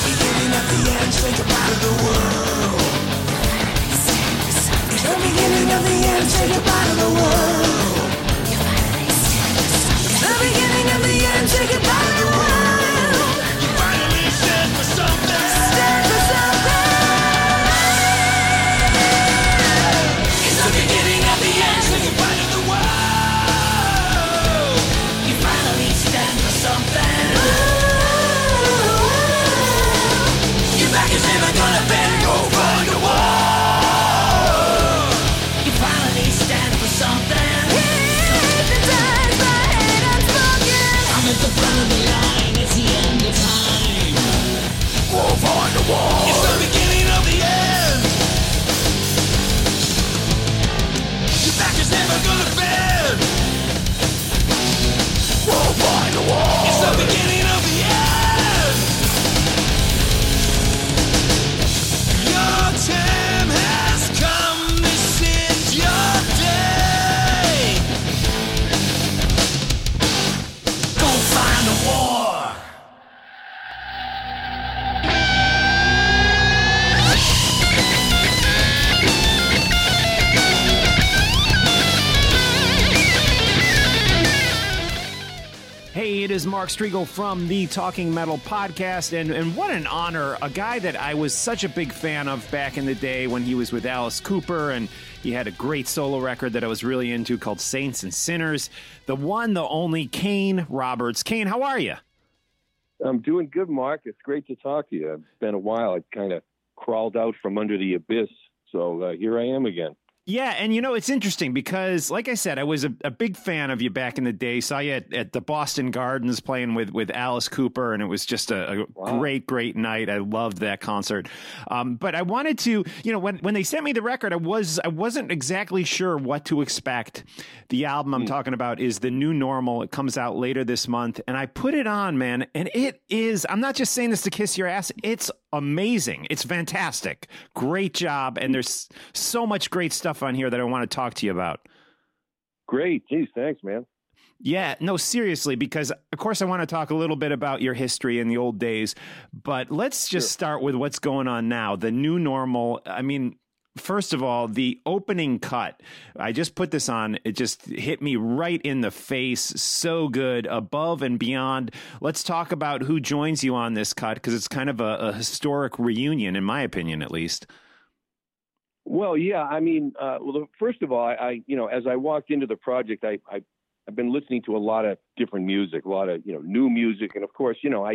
It's the beginning of the end. Say goodbye to the world. It's the beginning of the end. Say goodbye to the world. It's the beginning of the end. Say goodbye to the world. You finally stand for something. Stand for something. Beginning of the end, say goodbye to the world. Mark Striegel from the Talking Metal podcast. And what an honor, a guy that I was such a big fan of back in the day when he was with Alice Cooper, and he had a great solo record that I was really into called Saints and Sinners. The one, the only Kane Roberts. Kane, how are you? I'm doing good, Mark. It's great to talk to you. It's been a while. I kind of crawled out from under the abyss. So here I am again. Yeah, and you know, it's interesting because, like I said, I was a big fan of you back in the day. Saw you at the Boston Gardens playing with Alice Cooper, and it was just a wow. great night. I loved that concert. But I wanted to, you know, when they sent me the record, I wasn't exactly sure what to expect. The album I'm talking about is The New Normal. It comes out later this month, and I put it on, man, and it is, I'm not just saying this to kiss your ass, it's amazing. It's fantastic. Great job, and there's so much great stuff on here that I want to talk to you about. Great. Geez, thanks, man. Yeah, no, seriously, because of course I want to talk a little bit about your history in the old days, but let's just start with what's going on now. The New Normal. I mean, first of all, the opening cut, I just put this on. It just hit me right in the face. So good, above and beyond. Let's talk about who joins you on this cut, because it's kind of a historic reunion, in my opinion, at least. Well, yeah, I mean, first of all, I, you know, as I walked into the project, I've been listening to a lot of different music, a lot of, you know, new music. And of course, you know,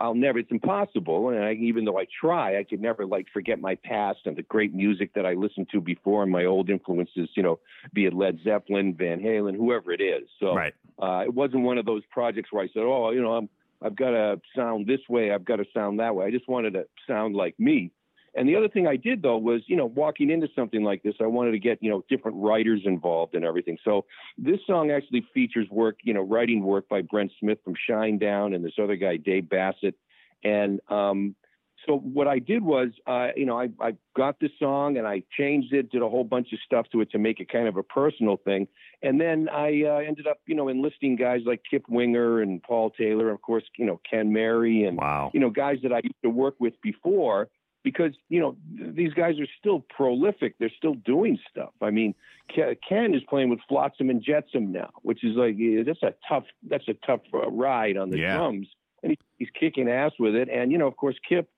I'll never, it's impossible. And even though I try, I could never like forget my past and the great music that I listened to before and my old influences, you know, be it Led Zeppelin, Van Halen, whoever it is. So right. It wasn't one of those projects where I said, oh, you know, I've got to sound this way. I've got to sound that way. I just wanted to sound like me. And the other thing I did, though, was, you know, walking into something like this, I wanted to get, you know, different writers involved and everything. So this song actually features work, you know, writing work by Brent Smith from Shinedown and this other guy, Dave Bassett. And so what I did was, you know, I got this song and I changed it, did a whole bunch of stuff to it to make it kind of a personal thing. And then I ended up, you know, enlisting guys like Kip Winger and Paul Taylor, of course, you know, Ken Mary and, wow. you know, guys that I used to work with before. Because, you know, these guys are still prolific. They're still doing stuff. I mean, Ken is playing with Flotsam and Jetsam now, which is like, that's a tough ride on the yeah. drums. And he's kicking ass with it. And, you know, of course, Kip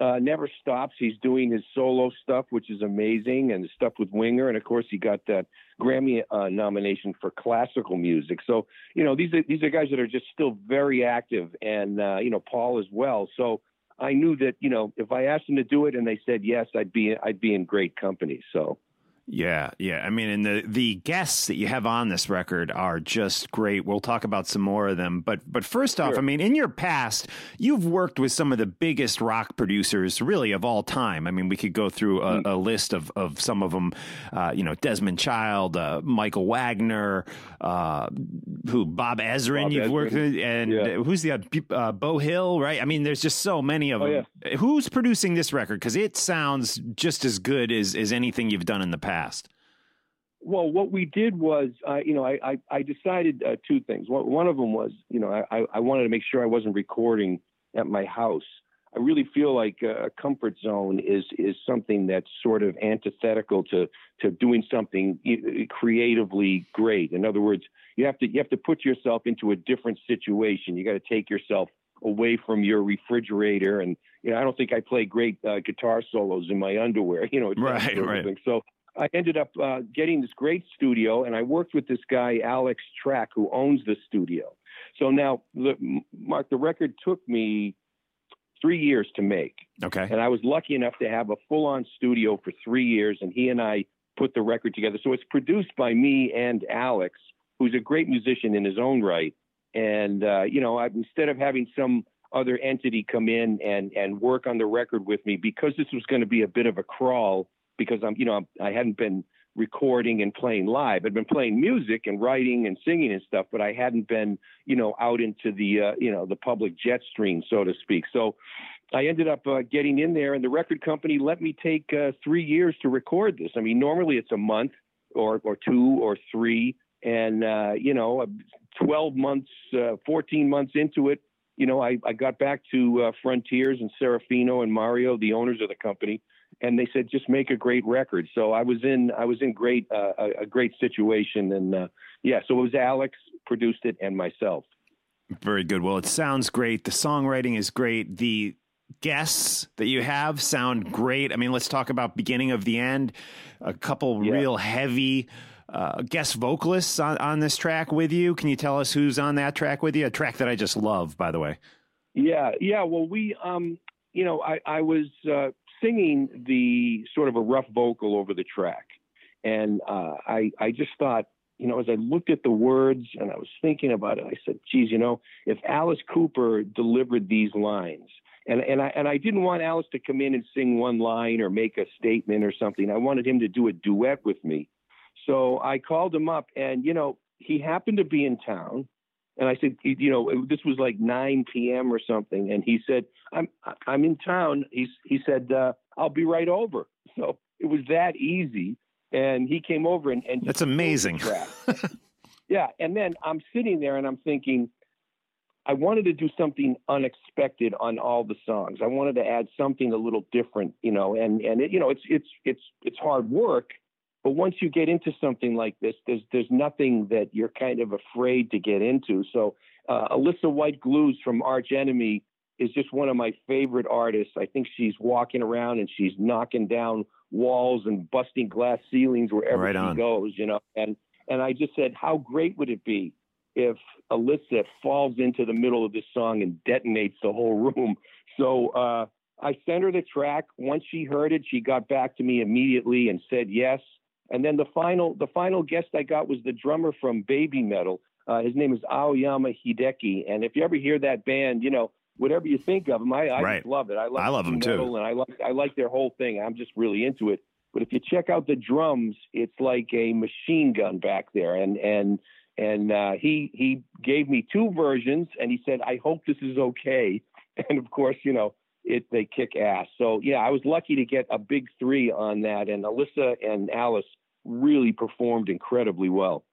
never stops. He's doing his solo stuff, which is amazing. And the stuff with Winger. And, of course, he got that Grammy nomination for classical music. So, you know, these are guys that are just still very active. And, you know, Paul as well. So I knew that, you know, if I asked them to do it and they said yes, I'd be in great company. So, yeah. I mean, and the guests that you have on this record are just great. We'll talk about some more of them, but first off, sure. I mean, in your past, you've worked with some of the biggest rock producers, really of all time. I mean, we could go through a list of some of them. You know, Desmond Child, Michael Wagner, Bob Ezrin you've worked with, and yeah. who's the Bo Hill, right? I mean, there's just so many of them. Yeah. Who's producing this record? Because it sounds just as good as anything you've done in the past. Well, what we did was, you know, I decided two things. One of them was, you know, I wanted to make sure I wasn't recording at my house. I really feel like a comfort zone is something that's sort of antithetical to doing something creatively great. In other words, you have to put yourself into a different situation. You got to take yourself away from your refrigerator. And, you know, I don't think I play great guitar solos in my underwear, you know. Right. So I ended up getting this great studio, and I worked with this guy, Alex Track, who owns the studio. So now, Mark, the record took me 3 years to make. Okay. And I was lucky enough to have a full-on studio for 3 years, and he and I put the record together. So it's produced by me and Alex, who's a great musician in his own right. And, you know, instead of having some other entity come in and work on the record with me, because this was going to be a bit of a crawl, because I hadn't been recording and playing live. I'd been playing music and writing and singing and stuff, but I hadn't been, you know, out into the, you know, the public jet stream, so to speak. So I ended up getting in there, and the record company let me take 3 years to record this. I mean, normally it's a month or two or three, and, you know, 12 months, 14 months into it, you know, I got back to Frontiers and Serafino and Mario, the owners of the company. And they said, just make a great record. So I was in great a great situation. And yeah, so it was Alex produced it and myself. Very good. Well, it sounds great. The songwriting is great. The guests that you have sound great. I mean, let's talk about beginning of the end. A couple real heavy guest vocalists on this track with you. Can you tell us who's on that track with you? A track that I just love, by the way. Yeah. Well, we, you know, I was singing the sort of a rough vocal over the track. And I just thought, you know, as I looked at the words and I was thinking about it, I said, geez, you know, if Alice Cooper delivered these lines, and I didn't want Alice to come in and sing one line or make a statement or something. I wanted him to do a duet with me. So I called him up, and, you know, he happened to be in town. And I said, you know, this was like 9 p.m. or something. And he said, I'm in town. He said, I'll be right over. So it was that easy. And he came over and that's amazing. Yeah. And then I'm sitting there and I'm thinking, I wanted to do something unexpected on all the songs. I wanted to add something a little different, you know, and it, you know, it's hard work, but once you get into something like this, there's nothing that you're kind of afraid to get into. So, Alyssa White Glues from Arch Enemy is just one of my favorite artists. I think she's walking around and she's knocking down walls and busting glass ceilings wherever she goes, you know? And I just said, how great would it be if Alyssa falls into the middle of this song and detonates the whole room? So I sent her the track. Once she heard it, she got back to me immediately and said yes. And then the final guest I got was the drummer from Baby Metal. His name is Aoyama Hideki. And if you ever hear that band, you know, whatever you think of them, I just love it. I love them too. And I like their whole thing. I'm just really into it. But if you check out the drums, it's like a machine gun back there. And he gave me two versions, and he said, I hope this is okay. And of course, you know, they kick ass. So yeah, I was lucky to get a big three on that. And Alyssa and Alice really performed incredibly well.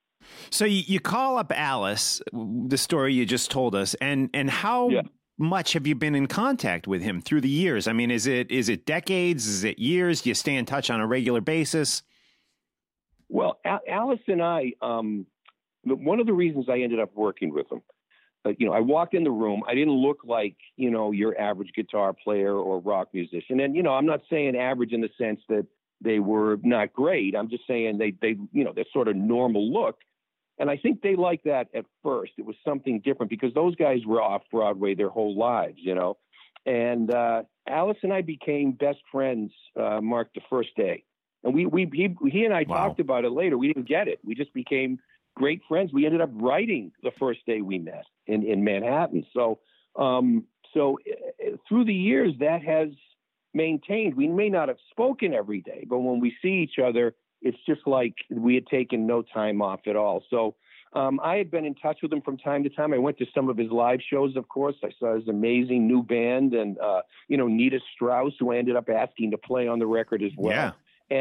So you call up Alice, the story you just told us, and how much have you been in contact with him through the years? I mean, is it decades? Is it years? Do you stay in touch on a regular basis? Well, Alice and I, one of the reasons I ended up working with him, you know, I walked in the room. I didn't look like, you know, your average guitar player or rock musician. And, you know, I'm not saying average in the sense that they were not great. I'm just saying they you know, they're sort of normal look. And I think they liked that at first. It was something different because those guys were off Broadway their whole lives, you know. And Alice and I became best friends, Mark, the first day. And he and I talked about it later. We didn't get it. We just became great friends. We ended up writing the first day we met in Manhattan. So so through the years, that has maintained. We may not have spoken every day, but when we see each other, it's just like we had taken no time off at all. So I had been in touch with him from time to time. I went to some of his live shows, of course. I saw his amazing new band and, you know, Nita Strauss, who I ended up asking to play on the record as well. Yeah.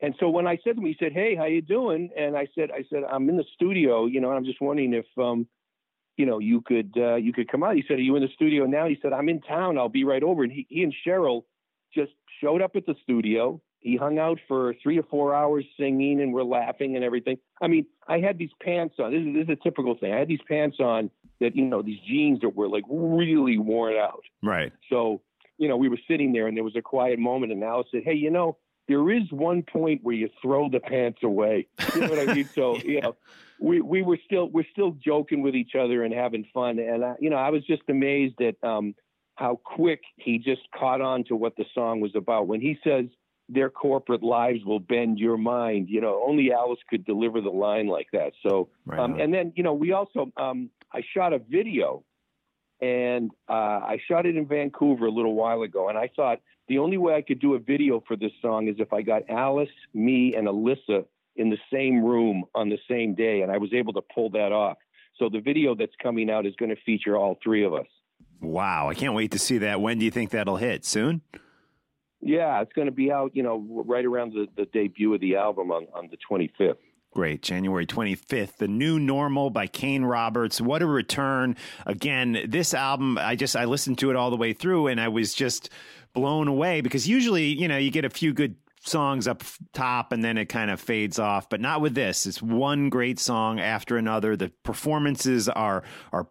And so when I said to him, he said, hey, how you doing? And I said, I'm in the studio, you know, and I'm just wondering if, you know, you could come out. He said, are you in the studio now? He said, I'm in town. I'll be right over. And he and Cheryl just showed up at the studio. He hung out for 3 or 4 hours singing, and we're laughing and everything. I mean, I had these pants on. This is a typical thing. I had these pants on that, you know, these jeans that were like really worn out. Right. So, you know, we were sitting there and there was a quiet moment, and Alice said, hey, you know, there is one point where you throw the pants away. You know what I mean? So, you know, we're still joking with each other and having fun. And, you know, I was just amazed at how quick he just caught on to what the song was about. When he says, their corporate lives will bend your mind, you know, only Alice could deliver the line like that. So, and then, you know, we also, I shot a video, and I shot it in Vancouver a little while ago. And I thought the only way I could do a video for this song is if I got Alice, me, and Alyssa in the same room on the same day. And I was able to pull that off. So the video that's coming out is going to feature all three of us. Wow. I can't wait to see that. When do you think that'll hit? Soon? Yeah, it's going to be out, you know, right around the debut of the album on the 25th. Great. January 25th, The New Normal by Kane Roberts. What a return. Again, this album, I listened to it all the way through, and I was just blown away because usually, you know, you get a few good songs up top and then it kind of fades off, but not with this. It's one great song after another. The performances are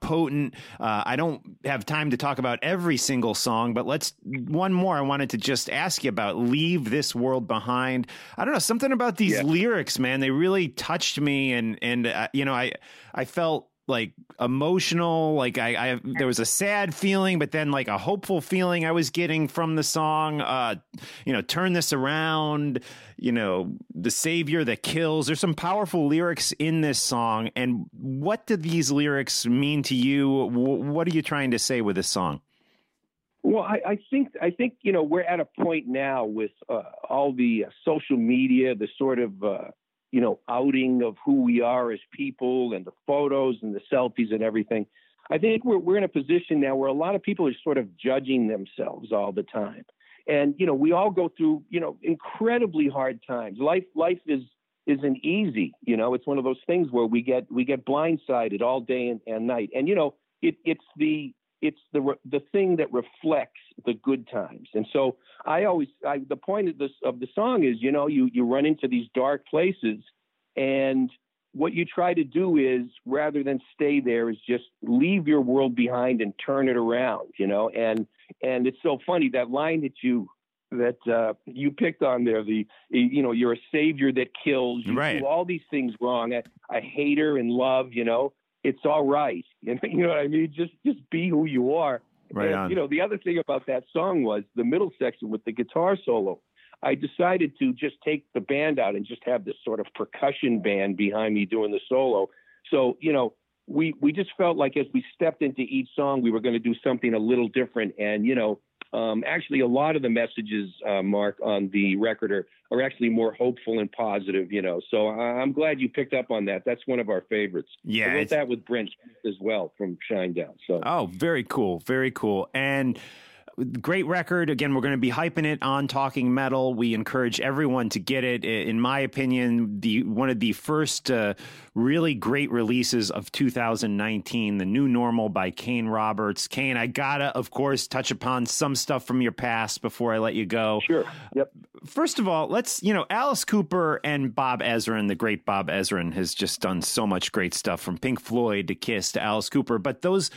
potent. I don't have time to talk about every single song, but one more I wanted to just ask you about, Leave This World Behind. I don't know, something about these lyrics, man, they really touched me. And you know, I felt like emotional, like I there was a sad feeling, but then like a hopeful feeling I was getting from the song. You know, turn this around, you know, the savior that kills. There's some powerful lyrics in this song. And what do these lyrics mean to you? What are you trying to say with this song? Well, I think, you know, we're at a point now with all the social media, the sort of, you know, outing of who we are as people and the photos and the selfies and everything. I think we're in a position now where a lot of people are sort of judging themselves all the time. And, you know, we all go through, you know, incredibly hard times. Life isn't easy. You know, it's one of those things where we get blindsided all day and night. And, you know, it's the thing that reflects the good times. And so the point of the song is, you know, you run into these dark places, and what you try to do is, rather than stay there, is just leave your world behind and turn it around, you know? And it's so funny, that line that you picked on there, you know, you're a savior that kills, you do all these things wrong, a hater in love, you know, it's all right. You know what I mean? Just be who you are. Right on. And, you know, the other thing about that song was the middle section with the guitar solo. I decided to just take the band out and just have this sort of percussion band behind me doing the solo. So, you know, we just felt like as we stepped into each song, we were going to do something a little different. And, you know, actually a lot of the messages, Mark, on the record are actually more hopeful and positive, you know, so I'm glad you picked up on that. That's one of our favorites. Yeah. I wrote that with Brent as well from Shinedown. So. Oh, very cool. Very cool. And great record. Again, we're going to be hyping it on Talking Metal. We encourage everyone to get it. In my opinion, one of the first really great releases of 2019, The New Normal by Kane Roberts. Kane, I gotta, of course, touch upon some stuff from your past before I let you go. Sure. Yep. First of all, Alice Cooper and Bob Ezrin, the great Bob Ezrin, has just done so much great stuff, from Pink Floyd to Kiss to Alice Cooper. But those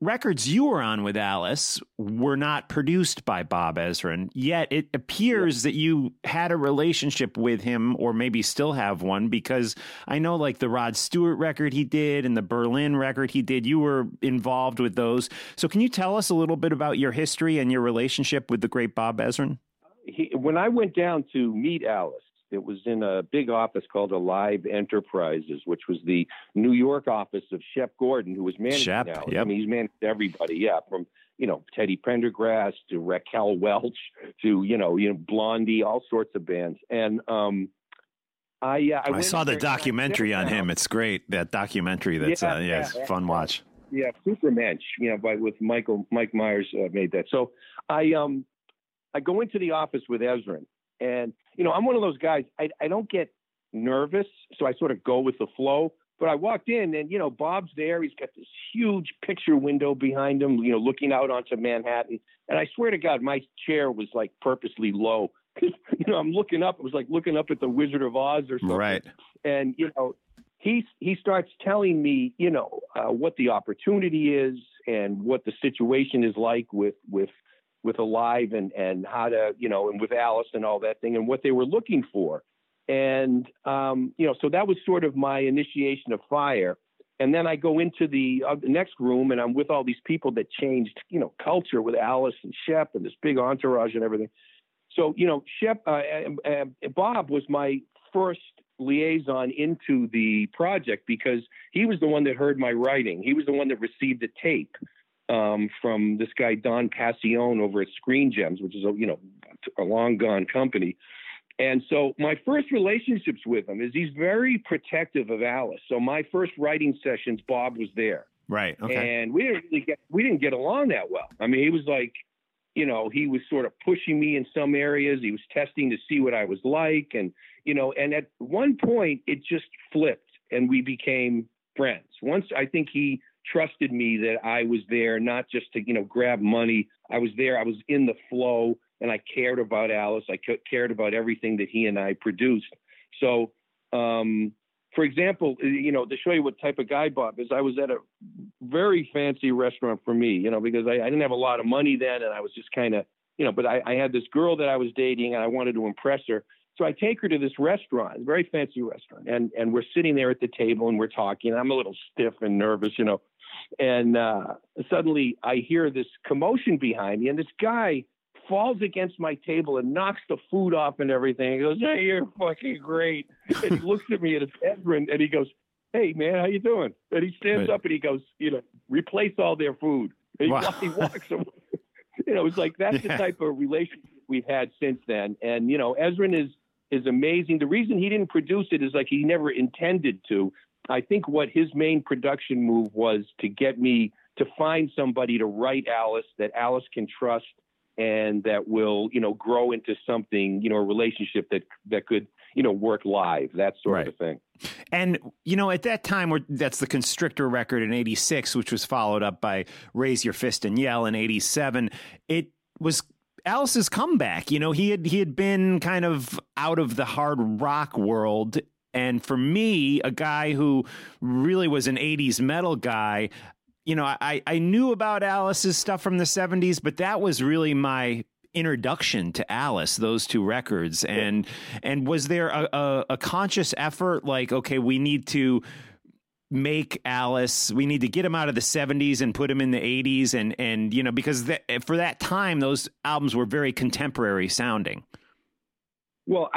records you were on with Alice were not produced by Bob Ezrin, yet it appears that you had a relationship with him, or maybe still have one, because I know like the Rod Stewart record he did and the Berlin record he did, you were involved with those. So can you tell us a little bit about your history and your relationship with the great Bob Ezrin? When I went down to meet Alice, it was in a big office called Alive Enterprises, which was the New York office of Shep Gordon, who was managing Alice. Yep. I mean, he's managed everybody, from, you know, Teddy Pendergrass to Raquel Welch to, you know, Blondie, all sorts of bands. And I saw the documentary on him. It's great, that documentary. That's it's fun watch. Yeah, Supermensch, you know, with Mike Myers made that. So I go into the office with Ezrin. And, you know, I'm one of those guys, I don't get nervous, so I sort of go with the flow. But I walked in and, you know, Bob's there. He's got this huge picture window behind him, you know, looking out onto Manhattan. And I swear to God, my chair was like purposely low. You know, I'm looking up. It was like looking up at the Wizard of Oz or something. Right. And, you know, he starts telling me, you know, what the opportunity is and what the situation is like with Alive and how to, you know, and with Alice and all that thing and what they were looking for. And, you know, so that was sort of my initiation of fire. And then I go into the next room and I'm with all these people that changed, you know, culture with Alice and Shep and this big entourage and everything. So, you know, Bob was my first liaison into the project because he was the one that heard my writing. He was the one that received the tape from this guy, Don Passione, over at Screen Gems, which is, a long gone company. And so my first relationships with him is he's very protective of Alice. So my first writing sessions, Bob was there. Right. Okay. And we didn't get along that well. I mean, he was like, you know, he was sort of pushing me in some areas. He was testing to see what I was like. And, you know, and at one point it just flipped and we became friends. Once I think he trusted me that I was there, not just to, you know, grab money. I was there. I was in the flow. and I cared about Alice. I cared about everything that he and I produced. So, for example, you know, to show you what type of guy Bob is, I was at a very fancy restaurant for me, you know, because I didn't have a lot of money then, and I was just kind of, you know, but I had this girl that I was dating, and I wanted to impress her. So I take her to this restaurant, a very fancy restaurant, and we're sitting there at the table, and we're talking. I'm a little stiff and nervous, you know, and suddenly I hear this commotion behind me, and this guy falls against my table and knocks the food off and everything. He goes, "Hey, you're fucking great." And he looks at me and it's Edwin, and he goes, "Hey, man, how you doing?" And he stands up and he goes, "You know, replace all their food." And he walks away. You know, it was like that's the type of relationship we've had since then. And, you know, Ezrin is amazing. The reason he didn't produce it is like he never intended to. I think what his main production move was to get me to find somebody to write Alice that Alice can trust and that will, you know, grow into something, you know, a relationship that could, you know, work live, that sort of thing. And, you know, at that time, that's the Constrictor record in 86, which was followed up by Raise Your Fist and Yell in 87. It was Alice's comeback. You know, he had been kind of out of the hard rock world. And for me, a guy who really was an 80s metal guy, you know, I knew about Alice's stuff from the 70s, but that was really my introduction to Alice, those two records. And was there a conscious effort like, okay, we need to make Alice, we need to get him out of the 70s and put him in the 80s? And you know, because for that time, those albums were very contemporary sounding. Well,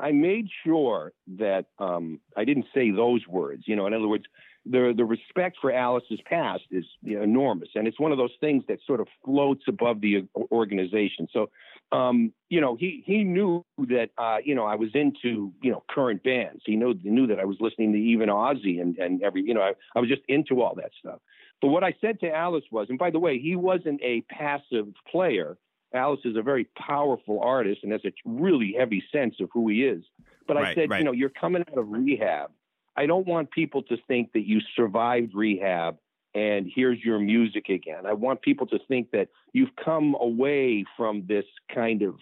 I made sure that I didn't say those words, you know, in other words, the respect for Alice's past is enormous. And it's one of those things that sort of floats above the organization. So, you know, he knew that, you know, I was into, you know, current bands. He knew that I was listening to even Ozzy and every, you know, I was just into all that stuff. But what I said to Alice was, and by the way, he wasn't a passive player. Alice is a very powerful artist and has a really heavy sense of who he is. But I said, you know, you're coming out of rehab. I don't want people to think that you survived rehab and here's your music again. I want people to think that you've come away from this kind of,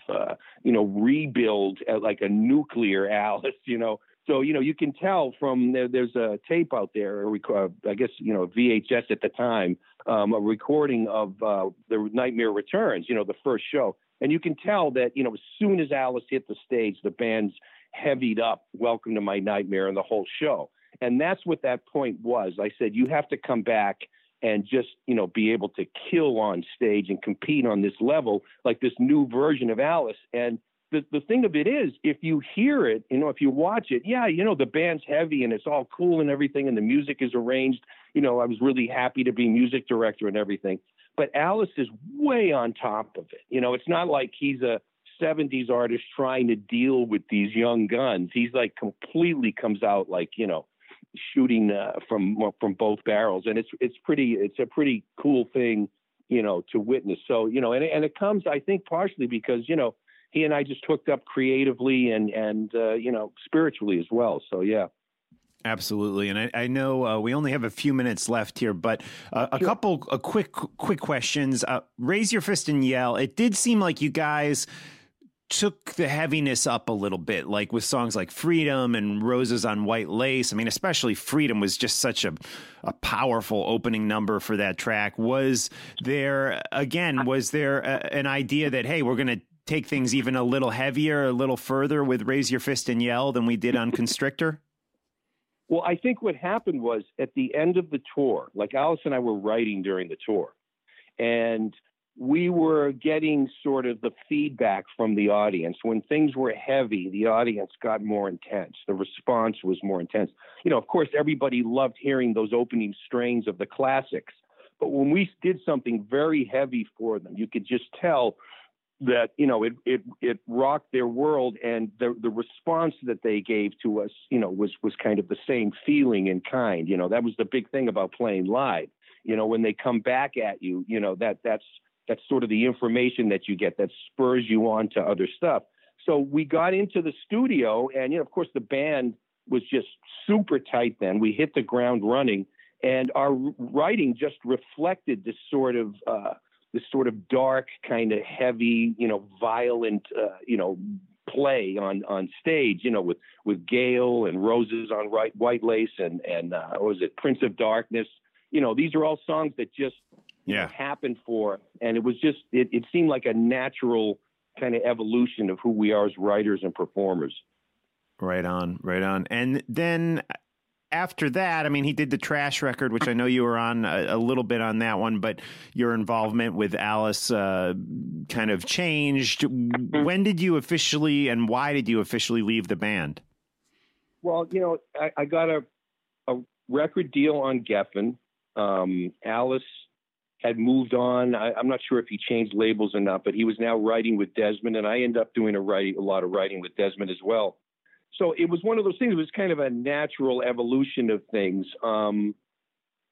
you know, rebuild at like a nuclear Alice, you know. So, you know, you can tell from there's a tape out there, I guess, you know, VHS at the time, a recording of The Nightmare Returns, you know, the first show. And you can tell that, you know, as soon as Alice hit the stage, the band's heavied up, "Welcome to My Nightmare," and the whole show. And that's what that point was. I said, you have to come back and just, you know, be able to kill on stage and compete on this level, like this new version of Alice. And the thing of it is, if you hear it, you know, if you watch it, yeah, you know, the band's heavy and it's all cool and everything, and the music is arranged. You know, I was really happy to be music director and everything. But Alice is way on top of it. You know, it's not like he's a 70s artist trying to deal with these young guns. He's like completely comes out like, you know, shooting from both barrels. And it's a pretty cool thing, you know, to witness. So, you know, and it comes, I think, partially because, you know, he and I just hooked up creatively and you know, spiritually as well. So, yeah. Absolutely. And I know we only have a few minutes left here, but a couple of quick questions. Raise Your Fist and Yell. It did seem like you guys took the heaviness up a little bit, like with songs like Freedom and Roses on White Lace. I mean, especially Freedom was just such a powerful opening number for that track. Was there an idea that, hey, we're going to take things even a little heavier, a little further with Raise Your Fist and Yell than we did on Constrictor? Well, I think what happened was at the end of the tour, like Alice and I were writing during the tour, and we were getting sort of the feedback from the audience. When things were heavy, the audience got more intense. The response was more intense. You know, of course, everybody loved hearing those opening strains of the classics. But when we did something very heavy for them, you could just tell that, you know, it rocked their world, and the response that they gave to us, you know, was kind of the same feeling and kind. You know, that was the big thing about playing live. You know, when they come back at you, you know, that's sort of the information that you get that spurs you on to other stuff. So we got into the studio, and, you know, of course, the band was just super tight then. We hit the ground running, and our writing just reflected this sort of this sort of dark, kind of heavy, violent, play on stage, with Gale and Roses on White Lace and what was it, Prince of Darkness. These are all songs that just happened for, and it was just, it seemed like a natural kind of evolution of who we are as writers and performers. Right on. And then after that, I mean, he did the Trash record, which I know you were on a little bit on that one, but your involvement with Alice kind of changed. When did you officially, and why did you officially leave the band? Well, I got a record deal on Geffen. Alice had moved on. I'm not sure if he changed labels or not, but he was now writing with Desmond, and I ended up doing a lot of writing with Desmond as well. So it was one of those things. It was kind of a natural evolution of things.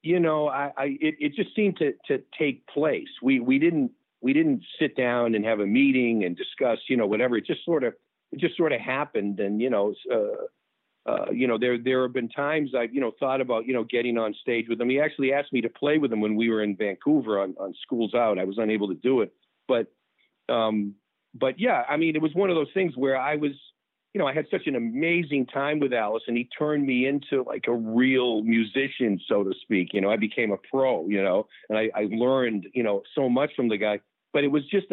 It just seemed to take place. We didn't sit down and have a meeting and discuss, whatever. It just sort of happened. And there have been times I've thought about getting on stage with him. He actually asked me to play with him when we were in Vancouver on Schools Out. I was unable to do it, but yeah, I mean, it was one of those things where I was. I had such an amazing time with Alice, and he turned me into like a real musician, so to speak. I became a pro, and I learned, so much from the guy. But it was just,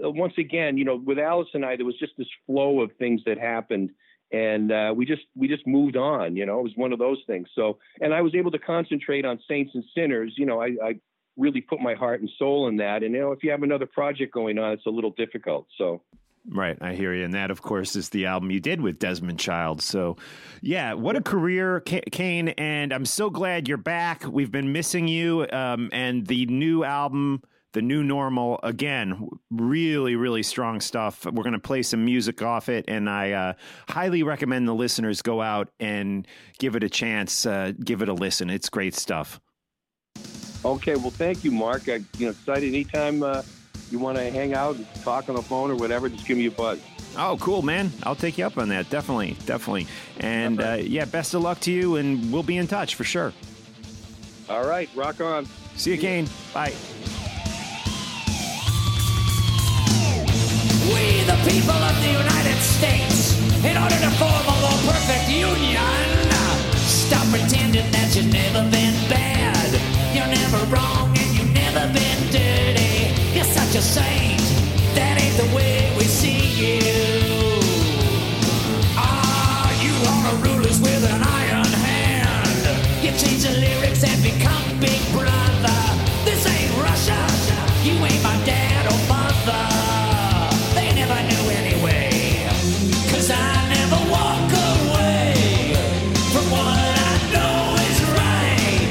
once again, with Alice and I, there was just this flow of things that happened, and we just moved on. It was one of those things. So, and I was able to concentrate on Saints and Sinners. I really put my heart and soul in that. And, if you have another project going on, it's a little difficult. So. Right, I hear you. And that, of course, is the album you did with Desmond Child. So, yeah, what a career, Kane. And I'm so glad you're back. We've been missing you. And the new album, The New Normal, again, really, really strong stuff. We're going to play some music off it. And I highly recommend the listeners go out and give it a chance, give it a listen. It's great stuff. Okay, well, thank you, Mark. I'm excited anytime. You want to hang out and talk on the phone or whatever, just give me a buzz. Oh, cool, man. I'll take you up on that. Definitely. And best of luck to you, and we'll be in touch for sure. All right. Rock on. See you, Kane. Bye. We, the people of the United States, in order to form a more perfect union, stop pretending that you've never been bad. You're never wrong, and you've never been dirty. You're such a saint, that ain't the way we see you. You wanna rule us with an iron hand. You change the lyrics and become Big Brother. This ain't Russia, you ain't my dad or mother. They never knew anyway, 'cause I never walk away from what I know is right.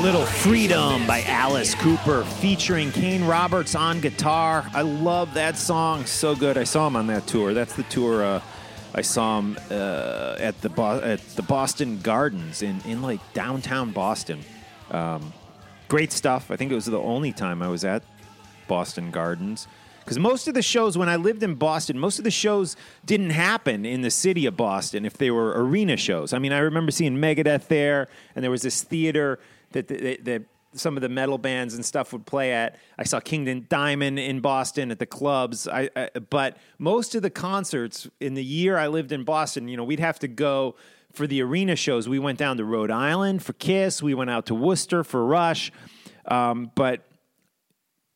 Little Freedom by Alice Cooper featuring Kane Roberts on guitar. I love that song. So good. I saw him on that tour. That's the tour I saw him at the Boston Gardens in like downtown Boston. Great stuff. I think it was the only time I was at Boston Gardens. Because most of the shows, when I lived in Boston, most of the shows didn't happen in the city of Boston if they were arena shows. I mean, I remember seeing Megadeth there, and there was this theater that some of the metal bands and stuff would play at. I saw King Diamond in Boston at the clubs. But most of the concerts in the year I lived in Boston, you know, we'd have to go for the arena shows. We went down to Rhode Island for Kiss. We went out to Worcester for Rush. But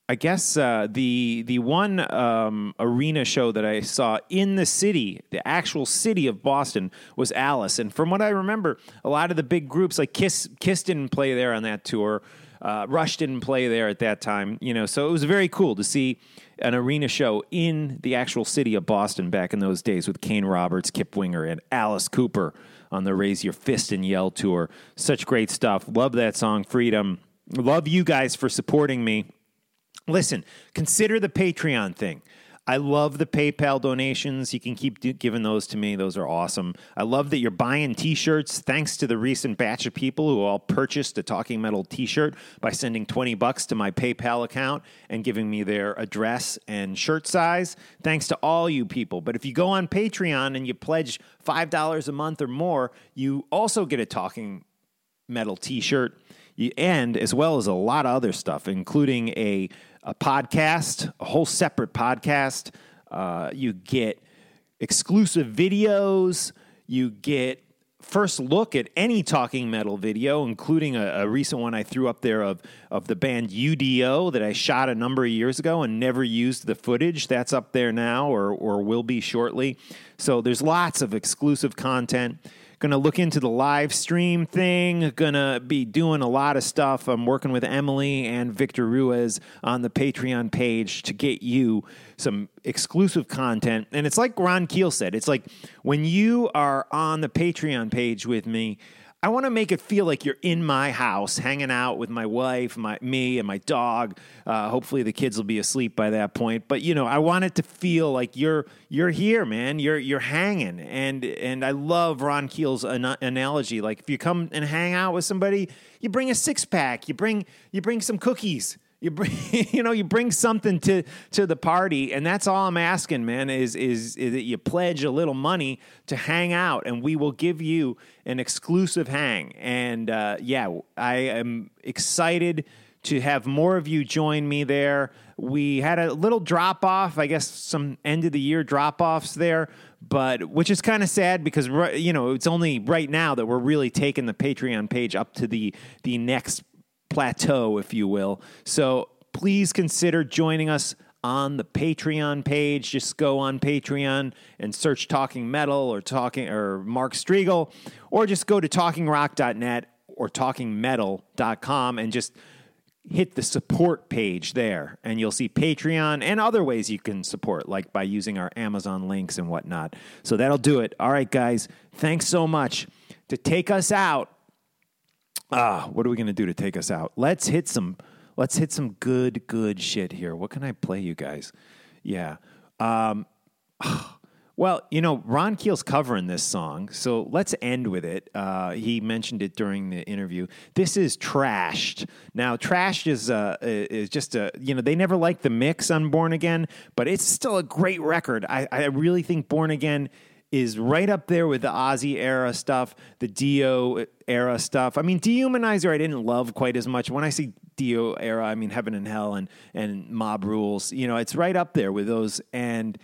I guess the one arena show that I saw in the city, the actual city of Boston, was Alice. And from what I remember, a lot of the big groups, like Kiss didn't play there on that tour. Rush didn't play there at that time. You know, so it was very cool to see an arena show in the actual city of Boston back in those days with Kane Roberts, Kip Winger, and Alice Cooper on the Raise Your Fist and Yell tour. Such great stuff. Love that song, Freedom. Love you guys for supporting me. Listen, consider the Patreon thing. I love the PayPal donations. You can keep giving those to me. Those are awesome. I love that you're buying T-shirts. Thanks to the recent batch of people who all purchased a Talking Metal T-shirt by sending $20 to my PayPal account and giving me their address and shirt size. Thanks to all you people. But if you go on Patreon and you pledge $5 a month or more, you also get a Talking Metal T-shirt. And as well as a lot of other stuff, including a podcast, a whole separate podcast. You get exclusive videos. You get first look at any Talking Metal video, including a recent one I threw up there of the band UDO that I shot a number of years ago and never used the footage. That's up there now or will be shortly. So there's lots of exclusive content. Going to look into the live stream thing. Going to be doing a lot of stuff. I'm working with Emily and Victor Ruiz on the Patreon page to get you some exclusive content. And it's like Ron Keel said. It's like when you are on the Patreon page with me, I want to make it feel like you're in my house, hanging out with my wife, me, and my dog. Hopefully the kids will be asleep by that point. But, you know, I want it to feel like you're here, man. You're hanging. And I love Ron Keel's analogy. Like, if you come and hang out with somebody, you bring a six-pack. You bring some cookies. You bring something to the party, and that's all I'm asking, man, is that you pledge a little money to hang out, and we will give you an exclusive hang. And, I am excited to have more of you join me there. We had a little drop-off, I guess some end-of-the-year drop-offs there, but which is kind of sad because, you know, it's only right now that we're really taking the Patreon page up to the next plateau, if you will. So please consider joining us on the Patreon page. Just go on Patreon and search Talking Metal or Mark Striegel, or just go to TalkingRock.net or TalkingMetal.com and just hit the support page there, and you'll see Patreon and other ways you can support, like by using our Amazon links and whatnot. So that'll do it. All right, guys, thanks so much. To take us out, what are we going to do to take us out? Let's hit some good shit here. What can I play you guys? Yeah. Well, you know, Ron Keel's covering this song, so let's end with it. He mentioned it during the interview. This is Trashed. Now, Trashed is just a, you know, they never liked the mix on Born Again, but it's still a great record. I really think Born Again is right up there with the Ozzy era stuff, the Dio era stuff. I mean, Dehumanizer I didn't love quite as much. When I say Dio era, I mean Heaven and Hell and Mob Rules. You know, it's right up there with those. And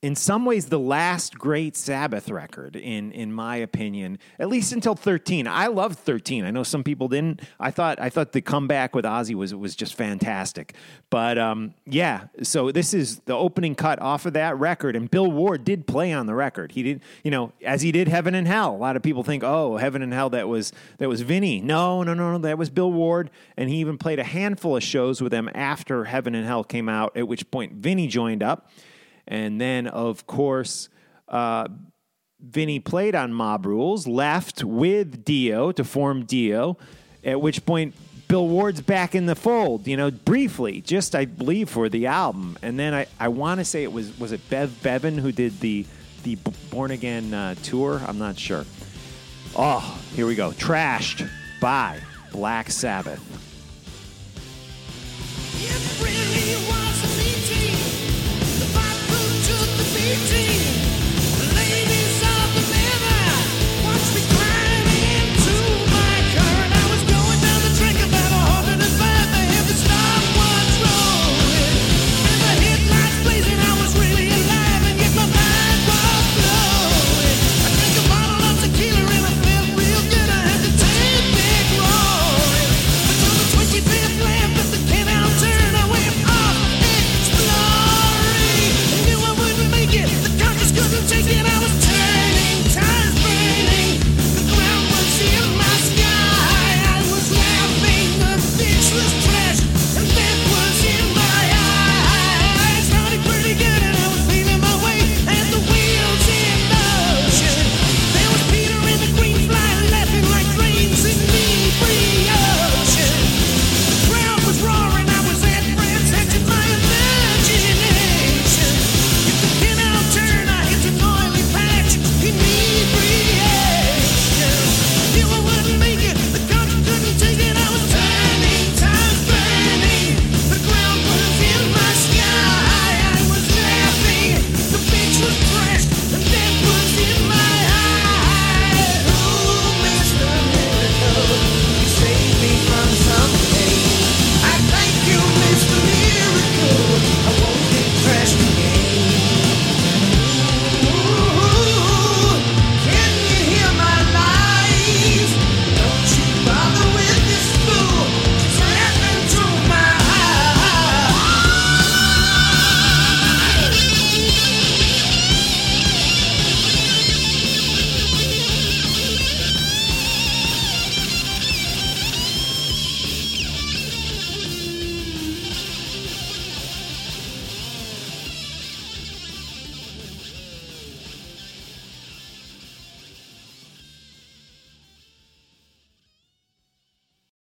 in some ways, the last great Sabbath record, in my opinion, at least until 13. I loved 13. I know some people didn't. I thought the comeback with Ozzy was just fantastic. But so this is the opening cut off of that record, and Bill Ward did play on the record. He did, you know, as he did Heaven and Hell. A lot of people think, oh, Heaven and Hell, that was Vinny. No, that was Bill Ward, and he even played a handful of shows with them after Heaven and Hell came out, at which point Vinny joined up. And then, of course, Vinny played on Mob Rules, left with Dio to form Dio, at which point Bill Ward's back in the fold, you know, briefly, just, I believe, for the album. And then I want to say it was it Bev Bevan who did the Born Again tour? I'm not sure. Oh, here we go. Trashed by Black Sabbath.